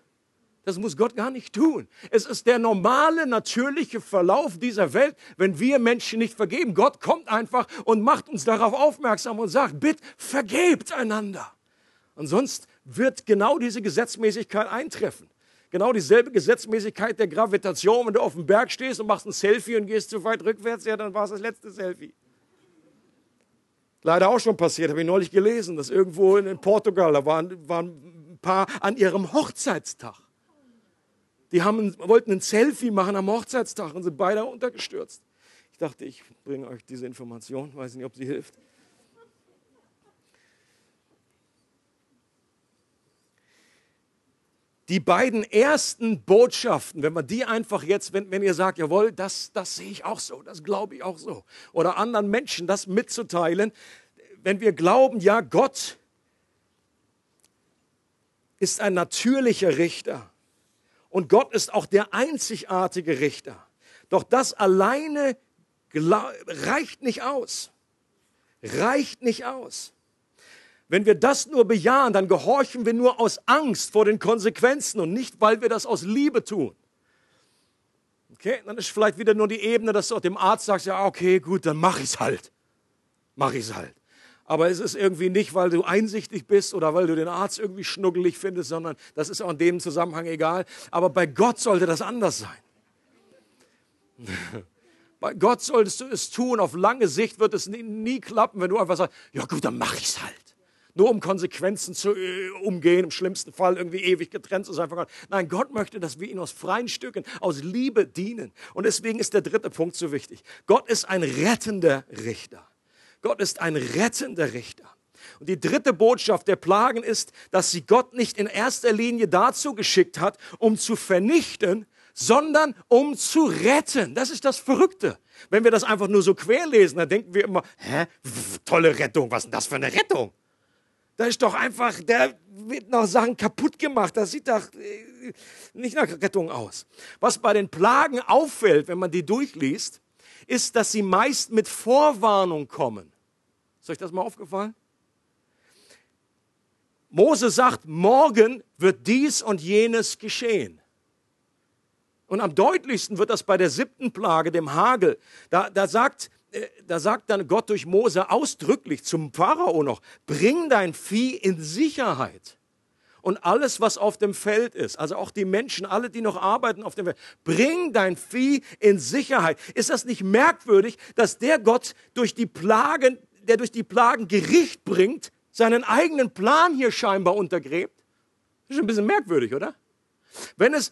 Das muss Gott gar nicht tun. Es ist der normale, natürliche Verlauf dieser Welt, wenn wir Menschen nicht vergeben. Gott kommt einfach und macht uns darauf aufmerksam und sagt, bitte vergebt einander. Und sonst wird genau diese Gesetzmäßigkeit eintreffen. Genau dieselbe Gesetzmäßigkeit der Gravitation, wenn du auf dem Berg stehst und machst ein Selfie und gehst zu weit rückwärts, ja, dann war es das letzte Selfie. Leider auch schon passiert, habe ich neulich gelesen, dass irgendwo in Portugal, da waren, waren ein paar an ihrem Hochzeitstag. Die haben, wollten ein Selfie machen am Hochzeitstag und sind beide untergestürzt. Ich dachte, ich bringe euch diese Information, weiß nicht, ob sie hilft. Die beiden ersten Botschaften, wenn man die einfach jetzt, wenn, wenn ihr sagt, jawohl, das, das sehe ich auch so, das glaube ich auch so. Oder anderen Menschen das mitzuteilen, wenn wir glauben, ja, Gott ist ein natürlicher Richter. Und Gott ist auch der einzigartige Richter. Doch das alleine reicht nicht aus. Reicht nicht aus. Wenn wir das nur bejahen, dann gehorchen wir nur aus Angst vor den Konsequenzen und nicht, weil wir das aus Liebe tun. Okay, dann ist vielleicht wieder nur die Ebene, dass du dem Arzt sagst, ja, okay, gut, dann mach ich's halt. Mach ich's halt. Aber es ist irgendwie nicht, weil du einsichtig bist oder weil du den Arzt irgendwie schnuggelig findest, sondern das ist auch in dem Zusammenhang egal. Aber bei Gott sollte das anders sein. Bei Gott solltest du es tun. Auf lange Sicht wird es nie, nie klappen, wenn du einfach sagst, ja gut, dann mache ich es halt. Nur um Konsequenzen zu äh, umgehen, im schlimmsten Fall irgendwie ewig getrennt zu sein von Gott. Nein, Gott möchte, dass wir ihn aus freien Stücken, aus Liebe dienen. Und deswegen ist der dritte Punkt so wichtig. Gott ist ein rettender Richter. Gott ist ein rettender Richter. Und die dritte Botschaft der Plagen ist, dass sie Gott nicht in erster Linie dazu geschickt hat, um zu vernichten, sondern um zu retten. Das ist das Verrückte. Wenn wir das einfach nur so quer lesen, dann denken wir immer, hä, Pff, tolle Rettung, was ist denn das für eine Rettung? Da ist doch einfach, der wird noch Sachen kaputt gemacht. Das sieht doch nicht nach Rettung aus. Was bei den Plagen auffällt, wenn man die durchliest, ist, dass sie meist mit Vorwarnung kommen. Ist euch das mal aufgefallen? Mose sagt, morgen wird dies und jenes geschehen. Und am deutlichsten wird das bei der siebten Plage, dem Hagel. Da, da, sagt, da sagt dann Gott durch Mose ausdrücklich zum Pharao noch, bring dein Vieh in Sicherheit. Und alles, was auf dem Feld ist, also auch die Menschen, alle, die noch arbeiten auf dem Feld, bring dein Vieh in Sicherheit. Ist das nicht merkwürdig, dass der Gott, durch die Plagen, der durch die Plagen Gericht bringt, seinen eigenen Plan hier scheinbar untergräbt? Das ist ein bisschen merkwürdig, oder? Wenn es,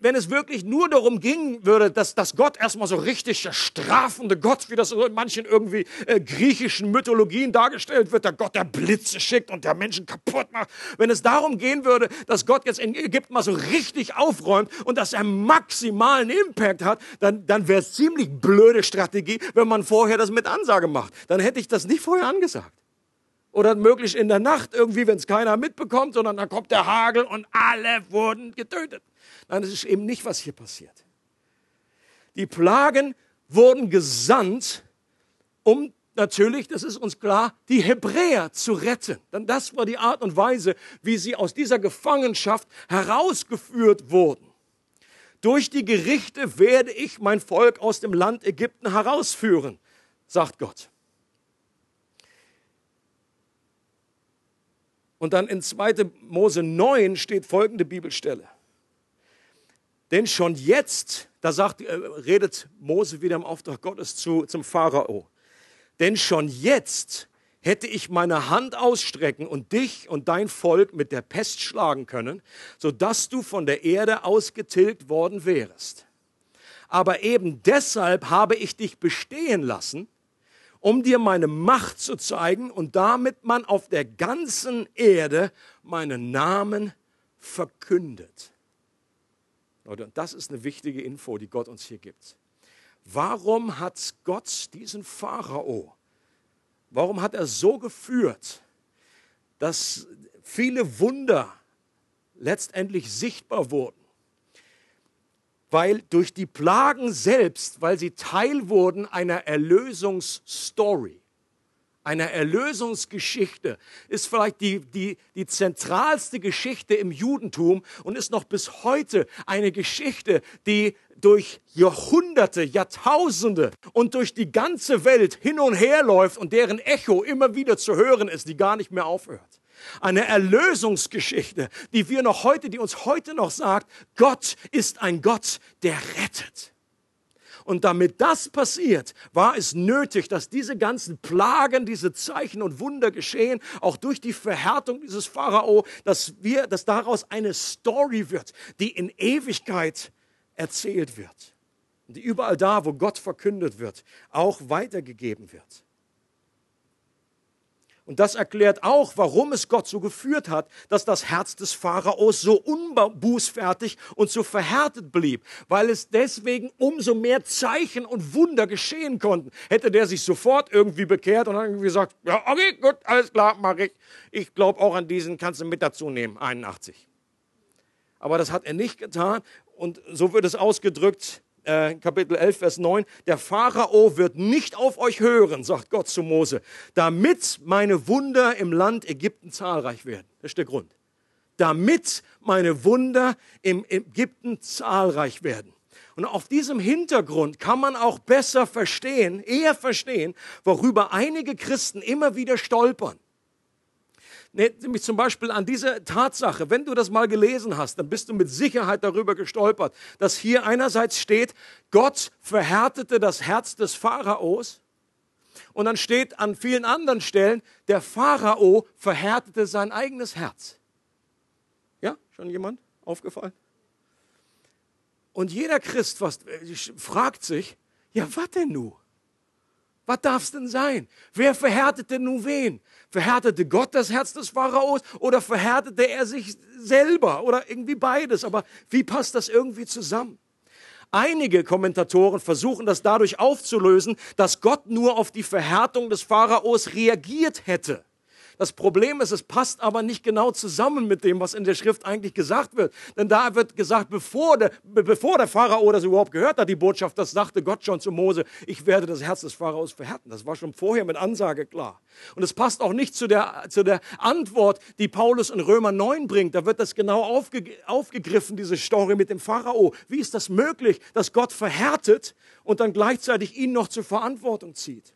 wenn es wirklich nur darum ging würde, dass, dass Gott erstmal so richtig der strafende Gott, wie das so in manchen irgendwie äh, griechischen Mythologien dargestellt wird, der Gott, der Blitze schickt und der Menschen kaputt macht. Wenn es darum gehen würde, dass Gott jetzt in Ägypten mal so richtig aufräumt und dass er maximalen Impact hat, dann, dann wäre es ziemlich blöde Strategie, wenn man vorher das mit Ansage macht. Dann hätte ich das nicht vorher angesagt. Oder möglichst in der Nacht irgendwie, wenn es keiner mitbekommt, sondern dann kommt der Hagel und alle wurden getötet. Nein, das ist eben nicht, was hier passiert. Die Plagen wurden gesandt, um natürlich, das ist uns klar, die Hebräer zu retten. Denn das war die Art und Weise, wie sie aus dieser Gefangenschaft herausgeführt wurden. Durch die Gerichte werde ich mein Volk aus dem Land Ägypten herausführen, sagt Gott. Und dann in zweiter Mose neun steht folgende Bibelstelle. Denn schon jetzt, da sagt, redet Mose wieder im Auftrag Gottes zu, zum Pharao. Denn schon jetzt hätte ich meine Hand ausstrecken und dich und dein Volk mit der Pest schlagen können, sodass du von der Erde ausgetilgt worden wärest. Aber eben deshalb habe ich dich bestehen lassen, um dir meine Macht zu zeigen und damit man auf der ganzen Erde meinen Namen verkündet. Leute, und das ist eine wichtige Info, die Gott uns hier gibt. Warum hat Gott diesen Pharao, warum hat er so geführt, dass viele Wunder letztendlich sichtbar wurden? Weil durch die Plagen selbst, weil sie Teil wurden einer Erlösungsstory, einer Erlösungsgeschichte, ist vielleicht die, die, die zentralste Geschichte im Judentum und ist noch bis heute eine Geschichte, die durch Jahrhunderte, Jahrtausende und durch die ganze Welt hin und her läuft und deren Echo immer wieder zu hören ist, die gar nicht mehr aufhört. Eine Erlösungsgeschichte, die wir noch heute, die uns heute noch sagt, Gott ist ein Gott, der rettet. Und damit das passiert, war es nötig, dass diese ganzen Plagen, diese Zeichen und Wunder geschehen, auch durch die Verhärtung dieses Pharao, dass wir, dass daraus eine Story wird, die in Ewigkeit erzählt wird. Und die überall da, wo Gott verkündet wird, auch weitergegeben wird. Und das erklärt auch, warum es Gott so geführt hat, dass das Herz des Pharaos so unbußfertig und so verhärtet blieb, weil es deswegen umso mehr Zeichen und Wunder geschehen konnten. Hätte der sich sofort irgendwie bekehrt und dann gesagt, ja, okay, gut, alles klar, mach ich. Ich glaube auch an diesen, kannst du mit dazu nehmen, einundachtzig. Aber das hat er nicht getan und so wird es ausgedrückt, Kapitel elf, Vers neun, der Pharao wird nicht auf euch hören, sagt Gott zu Mose, damit meine Wunder im Land Ägypten zahlreich werden. Das ist der Grund. Damit meine Wunder im Ägypten zahlreich werden. Und auf diesem Hintergrund kann man auch besser verstehen, eher verstehen, worüber einige Christen immer wieder stolpern. Nämlich zum Beispiel an diese Tatsache, wenn du das mal gelesen hast, dann bist du mit Sicherheit darüber gestolpert, dass hier einerseits steht, Gott verhärtete das Herz des Pharaos und dann steht an vielen anderen Stellen, der Pharao verhärtete sein eigenes Herz. Ja, schon jemand aufgefallen? Und jeder Christ fast fragt sich, ja, was denn nun? Was darf es denn sein? Wer verhärtete nun wen? Verhärtete Gott das Herz des Pharaos oder verhärtete er sich selber oder irgendwie beides? Aber wie passt das irgendwie zusammen? Einige Kommentatoren versuchen das dadurch aufzulösen, dass Gott nur auf die Verhärtung des Pharaos reagiert hätte. Das Problem ist, es passt aber nicht genau zusammen mit dem, was in der Schrift eigentlich gesagt wird. Denn da wird gesagt, bevor der, bevor der Pharao das überhaupt gehört hat, die Botschaft, das sagte Gott schon zu Mose, ich werde das Herz des Pharaos verhärten. Das war schon vorher mit Ansage klar. Und es passt auch nicht zu der, zu der Antwort, die Paulus in Römer neun bringt. Da wird das genau aufge, aufgegriffen, diese Story mit dem Pharao. Wie ist das möglich, dass Gott verhärtet und dann gleichzeitig ihn noch zur Verantwortung zieht?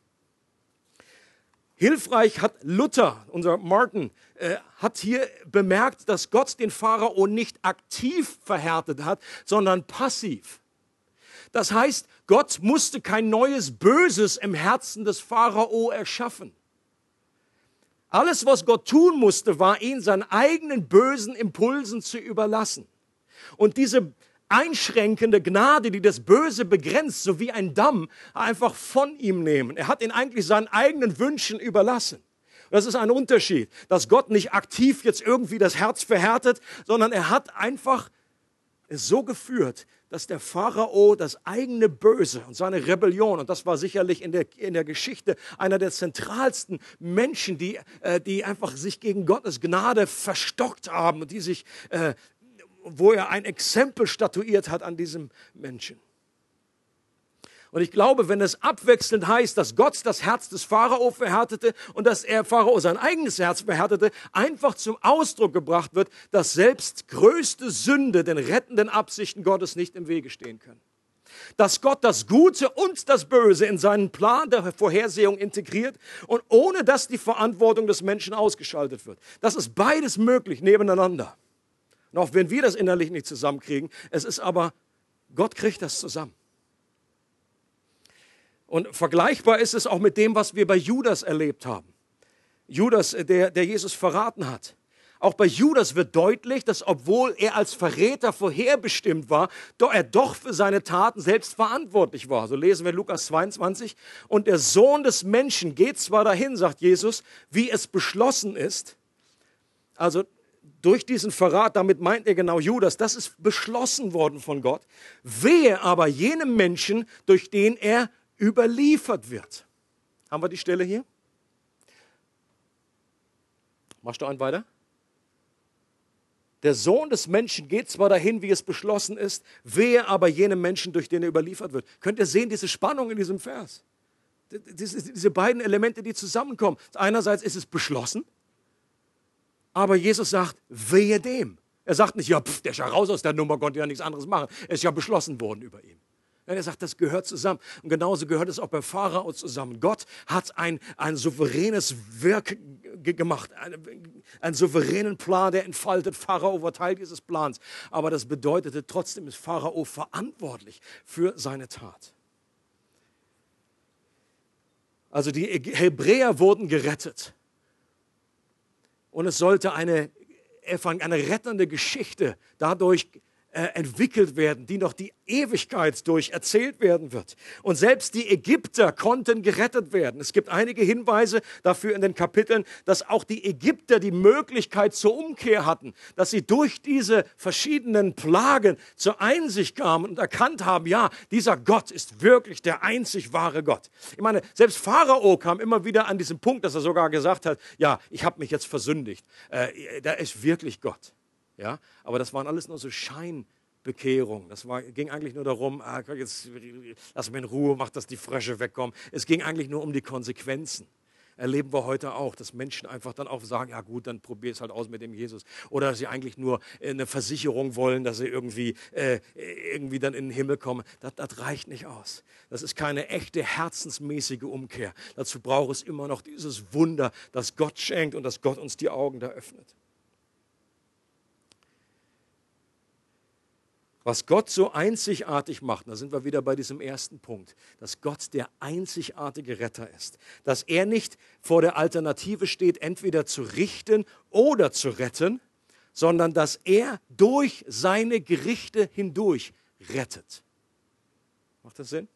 Hilfreich hat Luther, unser Martin, äh, hat hier bemerkt, dass Gott den Pharao nicht aktiv verhärtet hat, sondern passiv. Das heißt, Gott musste kein neues Böses im Herzen des Pharao erschaffen. Alles, was Gott tun musste, war, ihn seinen eigenen bösen Impulsen zu überlassen. Und diese einschränkende Gnade, die das Böse begrenzt, so wie ein Damm, einfach von ihm nehmen. Er hat ihn eigentlich seinen eigenen Wünschen überlassen. Und das ist ein Unterschied, dass Gott nicht aktiv jetzt irgendwie das Herz verhärtet, sondern er hat einfach es so geführt, dass der Pharao das eigene Böse und seine Rebellion, und das war sicherlich in der, in der Geschichte einer der zentralsten Menschen, die, äh, die einfach sich gegen Gottes Gnade verstockt haben und die sich äh, wo er ein Exempel statuiert hat an diesem Menschen. Und ich glaube, wenn es abwechselnd heißt, dass Gott das Herz des Pharao verhärtete und dass er Pharao sein eigenes Herz verhärtete, einfach zum Ausdruck gebracht wird, dass selbst größte Sünde den rettenden Absichten Gottes nicht im Wege stehen können. Dass Gott das Gute und das Böse in seinen Plan der Vorhersehung integriert und ohne dass die Verantwortung des Menschen ausgeschaltet wird. Das ist beides möglich nebeneinander. Und auch wenn wir das innerlich nicht zusammenkriegen, es ist aber, Gott kriegt das zusammen. Und vergleichbar ist es auch mit dem, was wir bei Judas erlebt haben. Judas, der, der Jesus verraten hat. Auch bei Judas wird deutlich, dass obwohl er als Verräter vorherbestimmt war, doch er doch für seine Taten selbst verantwortlich war. So lesen wir Lukas zweiundzwanzig. Und der Sohn des Menschen geht zwar dahin, sagt Jesus, wie es beschlossen ist. Also durch diesen Verrat, damit meint er genau Judas, das ist beschlossen worden von Gott. Wehe aber jenem Menschen, durch den er überliefert wird. Haben wir die Stelle hier? Machst du einen weiter? Der Sohn des Menschen geht zwar dahin, wie es beschlossen ist, wehe aber jenem Menschen, durch den er überliefert wird. Könnt ihr sehen, diese Spannung in diesem Vers? Diese beiden Elemente, die zusammenkommen. Einerseits ist es beschlossen, aber Jesus sagt, wehe dem. Er sagt nicht, ja, pf, der ist ja raus aus der Nummer, konnte ja nichts anderes machen. Es ist ja beschlossen worden über ihn. Nein, er sagt, das gehört zusammen. Und genauso gehört es auch beim Pharao zusammen. Gott hat ein, ein souveränes Werk ge- gemacht, einen, einen souveränen Plan, der entfaltet. Pharao war Teil dieses Plans. Aber das bedeutete trotzdem, ist Pharao verantwortlich für seine Tat. Also die Hebräer wurden gerettet. Und es sollte eine, eine rettende Geschichte dadurch entwickelt werden, die noch die Ewigkeit durch erzählt werden wird. Und selbst die Ägypter konnten gerettet werden. Es gibt einige Hinweise dafür in den Kapiteln, dass auch die Ägypter die Möglichkeit zur Umkehr hatten, dass sie durch diese verschiedenen Plagen zur Einsicht kamen und erkannt haben, ja, dieser Gott ist wirklich der einzig wahre Gott. Ich meine, selbst Pharao kam immer wieder an diesen Punkt, dass er sogar gesagt hat, ja, ich habe mich jetzt versündigt. Äh, da ist wirklich Gott. Ja, aber das waren alles nur so Scheinbekehrungen. Das war, ging eigentlich nur darum, ah, jetzt, lass mich in Ruhe, mach, dass die Frösche wegkommen. Es ging eigentlich nur um die Konsequenzen. Erleben wir heute auch, dass Menschen einfach dann auch sagen, ja gut, dann probier es halt aus mit dem Jesus. Oder dass sie eigentlich nur eine Versicherung wollen, dass sie irgendwie, äh, irgendwie dann in den Himmel kommen. Das, das reicht nicht aus. Das ist keine echte herzensmäßige Umkehr. Dazu braucht es immer noch dieses Wunder, das Gott schenkt und dass Gott uns die Augen da öffnet. Was Gott so einzigartig macht, da sind wir wieder bei diesem ersten Punkt, dass Gott der einzigartige Retter ist. Dass er nicht vor der Alternative steht, entweder zu richten oder zu retten, sondern dass er durch seine Gerichte hindurch rettet. Macht das Sinn?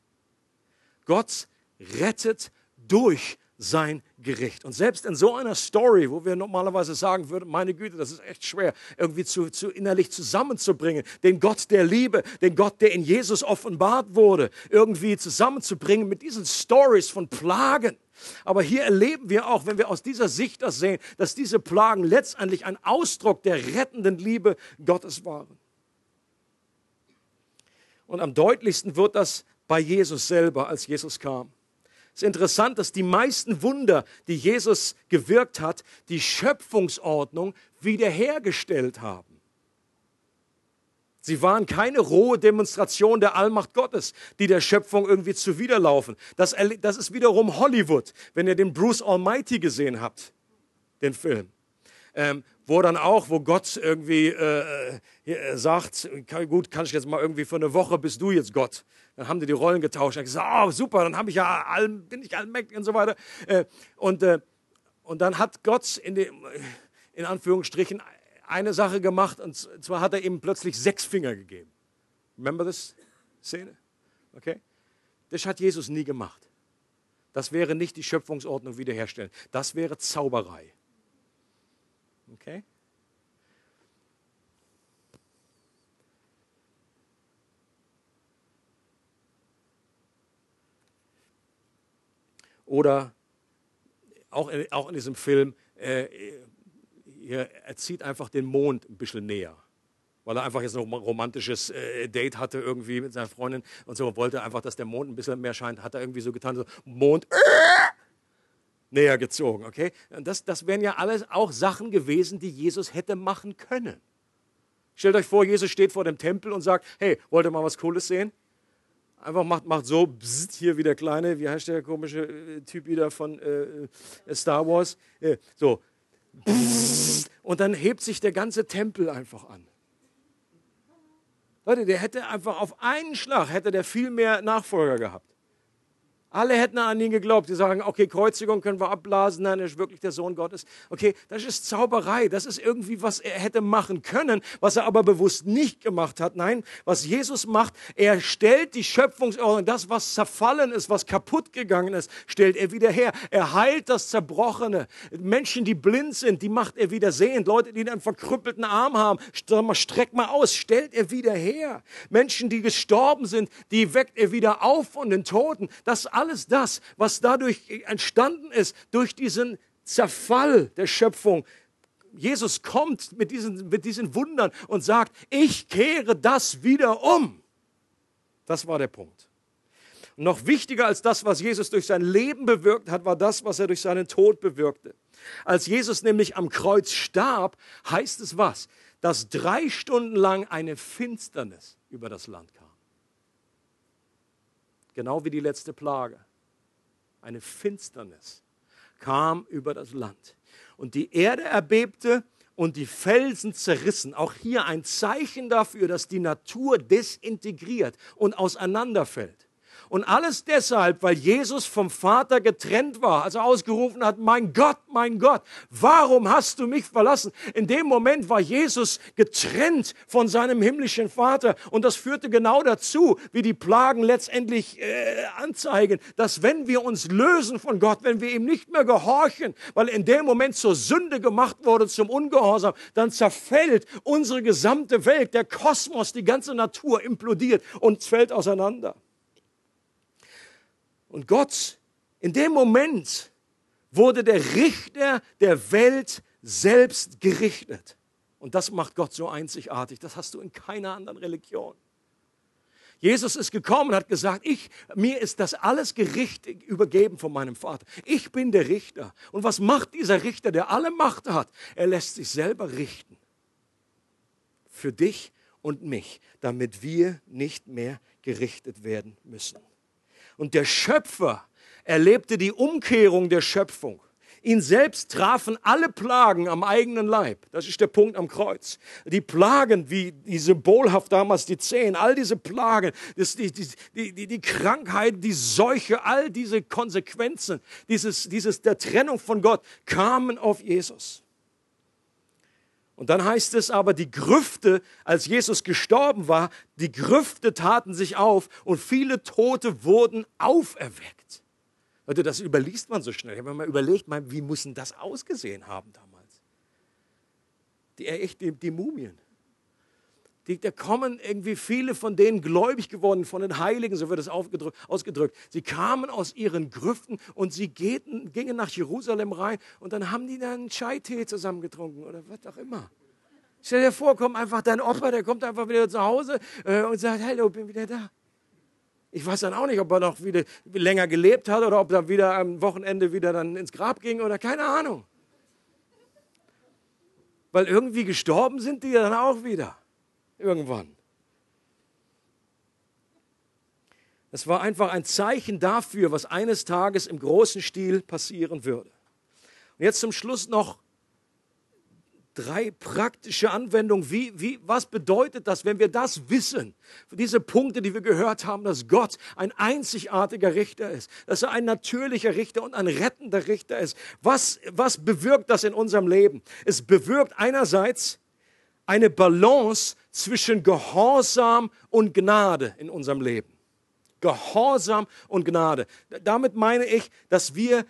Gott rettet durch sein Gericht. Und selbst in so einer Story, wo wir normalerweise sagen würden, meine Güte, das ist echt schwer, irgendwie zu, zu innerlich zusammenzubringen, den Gott der Liebe, den Gott, der in Jesus offenbart wurde, irgendwie zusammenzubringen mit diesen Stories von Plagen. Aber hier erleben wir auch, wenn wir aus dieser Sicht das sehen, dass diese Plagen letztendlich ein Ausdruck der rettenden Liebe Gottes waren. Und am deutlichsten wird das bei Jesus selber, als Jesus kam. Es ist interessant, dass die meisten Wunder, die Jesus gewirkt hat, die Schöpfungsordnung wiederhergestellt haben. Sie waren keine rohe Demonstration der Allmacht Gottes, die der Schöpfung irgendwie zuwiderlaufen. Das, das ist wiederum Hollywood, wenn ihr den Bruce Almighty gesehen habt, den Film. Ähm, wo dann auch, wo Gott irgendwie äh, sagt, gut, kann ich jetzt mal irgendwie für eine Woche, bist du jetzt Gott. Dann haben die die Rollen getauscht. Dann gesagt, oh, super, dann habe ich ja all, bin ich allmächtig und so weiter. Äh, und, äh, und dann hat Gott in, dem, in Anführungsstrichen eine Sache gemacht, und zwar hat er ihm plötzlich sechs Finger gegeben. Remember this Szene? Okay? Das hat Jesus nie gemacht. Das wäre nicht die Schöpfungsordnung wiederherstellen. Das wäre Zauberei. Okay? Oder auch in, auch in diesem Film, äh, er zieht einfach den Mond ein bisschen näher. weil er einfach jetzt noch ein romantisches äh, Date hatte irgendwie mit seiner Freundin und so, wollte einfach, dass der Mond ein bisschen mehr scheint, hat er irgendwie so getan, so Mond äh, näher gezogen, okay? Und das, das wären ja alles auch Sachen gewesen, die Jesus hätte machen können. Stellt euch vor, Jesus steht vor dem Tempel und sagt, hey, wollt ihr mal was Cooles sehen? Einfach macht, macht so, bzzzt, hier wie der kleine, wie heißt der komische äh, Typ wieder von äh, äh, Star Wars? Äh, so, bzzzt, und dann hebt sich der ganze Tempel einfach an. Leute, der hätte einfach auf einen Schlag, hätte der viel mehr Nachfolger gehabt. Alle hätten an ihn geglaubt. Die sagen, okay, Kreuzigung können wir abblasen, nein, er ist wirklich der Sohn Gottes. Okay, das ist Zauberei, das ist irgendwie, was er hätte machen können, was er aber bewusst nicht gemacht hat. Nein, was Jesus macht, er stellt die Schöpfungsordnung, das, was zerfallen ist, was kaputt gegangen ist, stellt er wieder her. Er heilt das Zerbrochene. Menschen, die blind sind, die macht er wieder sehend. Leute, die einen verkrüppelten Arm haben, streck mal aus, stellt er wieder her. Menschen, die gestorben sind, die weckt er wieder auf von den Toten. Das alles Alles das, was dadurch entstanden ist, durch diesen Zerfall der Schöpfung. Jesus kommt mit diesen, mit diesen Wundern und sagt, ich kehre das wieder um. Das war der Punkt. Und noch wichtiger als das, was Jesus durch sein Leben bewirkt hat, war das, was er durch seinen Tod bewirkte. Als Jesus nämlich am Kreuz starb, heißt es was? Dass drei Stunden lang eine Finsternis über das Land kam. Genau wie die letzte Plage. Eine Finsternis kam über das Land. Und die Erde erbebte und die Felsen zerrissen. Auch hier ein Zeichen dafür, dass die Natur desintegriert und auseinanderfällt. Und alles deshalb, weil Jesus vom Vater getrennt war, als er ausgerufen hat, mein Gott, mein Gott, warum hast du mich verlassen? In dem Moment war Jesus getrennt von seinem himmlischen Vater. Und das führte genau dazu, wie die Plagen letztendlich äh, anzeigen, dass wenn wir uns lösen von Gott, wenn wir ihm nicht mehr gehorchen, weil in dem Moment zur Sünde gemacht wurde, zum Ungehorsam, dann zerfällt unsere gesamte Welt, der Kosmos, die ganze Natur implodiert und fällt auseinander. Und Gott, in dem Moment wurde der Richter der Welt selbst gerichtet. Und das macht Gott so einzigartig. Das hast du in keiner anderen Religion. Jesus ist gekommen und hat gesagt, ich, mir ist das alles Gericht übergeben von meinem Vater. Ich bin der Richter. Und was macht dieser Richter, der alle Macht hat? Er lässt sich selber richten. Für dich und mich, damit wir nicht mehr gerichtet werden müssen. Und der Schöpfer erlebte die Umkehrung der Schöpfung. Ihn selbst trafen alle Plagen am eigenen Leib. Das ist der Punkt am Kreuz. Die Plagen, wie die symbolhaft damals die Zehen, all diese Plagen, das, die, die, die, die Krankheit, die Seuche, all diese Konsequenzen, dieses, dieses, der Trennung von Gott, kamen auf Jesus. Und dann heißt es aber, die Grüfte, als Jesus gestorben war, die Grüfte taten sich auf und viele Tote wurden auferweckt. Leute, das überliest man so schnell. Ich habe mir mal überlegt, wie muss denn das ausgesehen haben damals? Die, echt, die, die Mumien. Die, da kommen irgendwie viele von denen gläubig geworden, von den Heiligen, so wird es ausgedrückt. Sie kamen aus ihren Grüften und sie gehten, gingen nach Jerusalem rein und dann haben die da einen Chai-Tee zusammengetrunken oder was auch immer. Stell dir vor, kommt einfach dein Opa, der kommt einfach wieder zu Hause äh, und sagt, hallo, bin wieder da. Ich weiß dann auch nicht, ob er noch wieder länger gelebt hat oder ob er wieder am Wochenende wieder dann ins Grab ging oder keine Ahnung. Weil irgendwie gestorben sind die dann auch wieder. Irgendwann. Das war einfach ein Zeichen dafür, was eines Tages im großen Stil passieren würde. Und jetzt zum Schluss noch drei praktische Anwendungen. Wie, wie, was bedeutet das, wenn wir das wissen? Diese Punkte, die wir gehört haben, dass Gott ein einzigartiger Richter ist, dass er ein natürlicher Richter und ein rettender Richter ist. Was, was bewirkt das in unserem Leben? Es bewirkt einerseits eine Balance zwischen Gehorsam und Gnade in unserem Leben. Gehorsam und Gnade. Damit meine ich, dass wir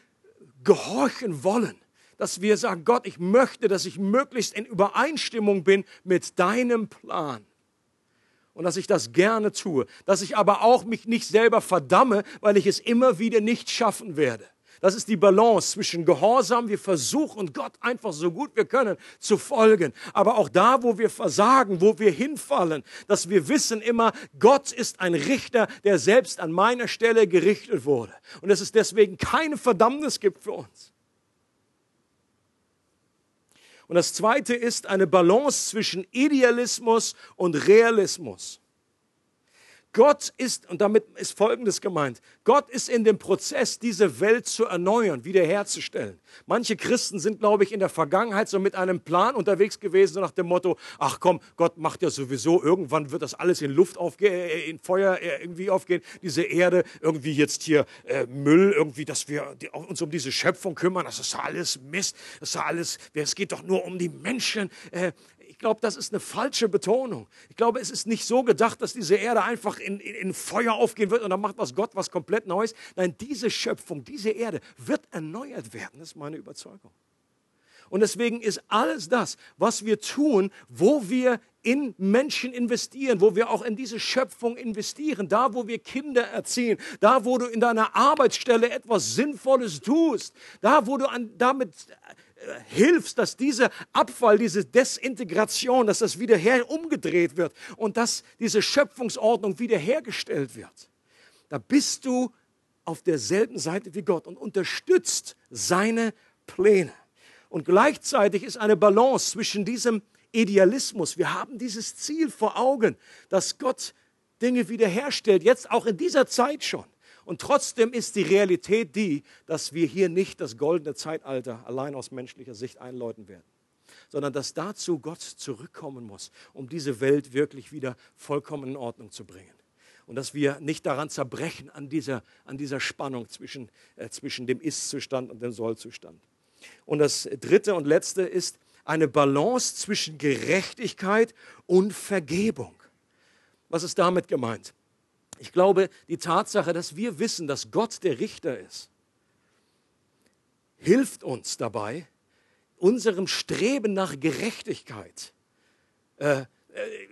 gehorchen wollen. Dass wir sagen, Gott, ich möchte, dass ich möglichst in Übereinstimmung bin mit deinem Plan. Und dass ich das gerne tue. Dass ich aber auch mich nicht selber verdamme, weil ich es immer wieder nicht schaffen werde. Das ist die Balance zwischen Gehorsam, wir versuchen Gott einfach so gut wir können zu folgen, aber auch da, wo wir versagen, wo wir hinfallen, dass wir wissen immer, Gott ist ein Richter, der selbst an meiner Stelle gerichtet wurde und dass es deswegen keine Verdammnis gibt für uns. Und das Zweite ist eine Balance zwischen Idealismus und Realismus. Gott ist, und damit ist Folgendes gemeint, Gott ist in dem Prozess, diese Welt zu erneuern, wiederherzustellen. Manche Christen sind, glaube ich, in der Vergangenheit so mit einem Plan unterwegs gewesen, so nach dem Motto, ach komm, Gott macht ja sowieso, irgendwann wird das alles in Luft aufgehen, in Feuer irgendwie aufgehen, diese Erde, irgendwie jetzt hier äh, Müll, irgendwie, dass wir uns um diese Schöpfung kümmern, das ist alles Mist, das ist alles, es geht doch nur um die Menschen, äh, Ich glaube, das ist eine falsche Betonung. Ich glaube, es ist nicht so gedacht, dass diese Erde einfach in, in, in Feuer aufgehen wird und dann macht was Gott was komplett Neues. Nein, diese Schöpfung, diese Erde wird erneuert werden. Das ist meine Überzeugung. Und deswegen ist alles das, was wir tun, wo wir in Menschen investieren, wo wir auch in diese Schöpfung investieren, da, wo wir Kinder erziehen, da, wo du in deiner Arbeitsstelle etwas Sinnvolles tust, da, wo du an, damit hilfst, dass dieser Abfall, diese Desintegration, dass das wieder her umgedreht wird und dass diese Schöpfungsordnung wiederhergestellt wird. Da bist du auf derselben Seite wie Gott und unterstützt seine Pläne. Und gleichzeitig ist eine Balance zwischen diesem Idealismus. Wir haben dieses Ziel vor Augen, dass Gott Dinge wiederherstellt, jetzt auch in dieser Zeit schon. Und trotzdem ist die Realität die, dass wir hier nicht das goldene Zeitalter allein aus menschlicher Sicht einläuten werden, sondern dass dazu Gott zurückkommen muss, um diese Welt wirklich wieder vollkommen in Ordnung zu bringen. Und dass wir nicht daran zerbrechen, an dieser, an dieser Spannung zwischen, äh, zwischen dem Ist-Zustand und dem Soll-Zustand. Und das Dritte und Letzte ist eine Balance zwischen Gerechtigkeit und Vergebung. Was ist damit gemeint? Ich glaube, die Tatsache, dass wir wissen, dass Gott der Richter ist, hilft uns dabei, unserem Streben nach Gerechtigkeit. Äh,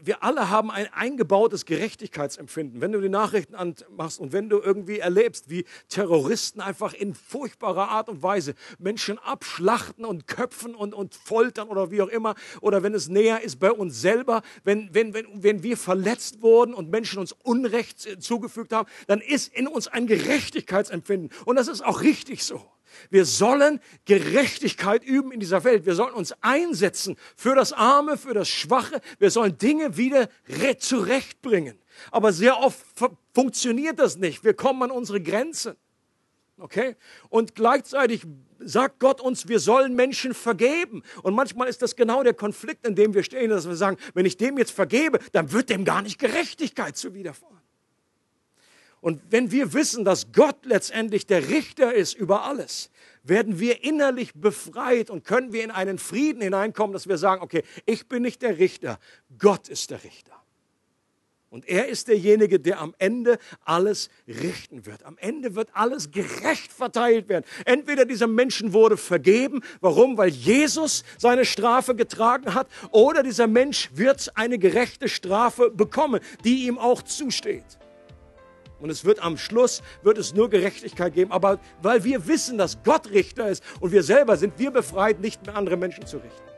wir alle haben ein eingebautes Gerechtigkeitsempfinden. Wenn du die Nachrichten anmachst und wenn du irgendwie erlebst, wie Terroristen einfach in furchtbarer Art und Weise Menschen abschlachten und köpfen und, und foltern oder wie auch immer, oder wenn es näher ist bei uns selber, wenn, wenn, wenn, wenn wir verletzt wurden und Menschen uns Unrecht zugefügt haben, dann ist in uns ein Gerechtigkeitsempfinden. Und das ist auch richtig so. Wir sollen Gerechtigkeit üben in dieser Welt. Wir sollen uns einsetzen für das Arme, für das Schwache. Wir sollen Dinge wieder zurechtbringen. Aber sehr oft funktioniert das nicht. Wir kommen an unsere Grenzen. Okay? Und gleichzeitig sagt Gott uns, wir sollen Menschen vergeben. Und manchmal ist das genau der Konflikt, in dem wir stehen, dass wir sagen, wenn ich dem jetzt vergebe, dann wird dem gar nicht Gerechtigkeit zuwiderfahren. Und wenn wir wissen, dass Gott letztendlich der Richter ist über alles, werden wir innerlich befreit und können wir in einen Frieden hineinkommen, dass wir sagen, okay, ich bin nicht der Richter, Gott ist der Richter. Und er ist derjenige, der am Ende alles richten wird. Am Ende wird alles gerecht verteilt werden. Entweder diesem Menschen wurde vergeben, warum? Weil Jesus seine Strafe getragen hat, oder dieser Mensch wird eine gerechte Strafe bekommen, die ihm auch zusteht. Und es wird am Schluss, wird es nur Gerechtigkeit geben. Aber weil wir wissen, dass Gott Richter ist und wir selber sind, wir befreit, nicht mehr andere Menschen zu richten.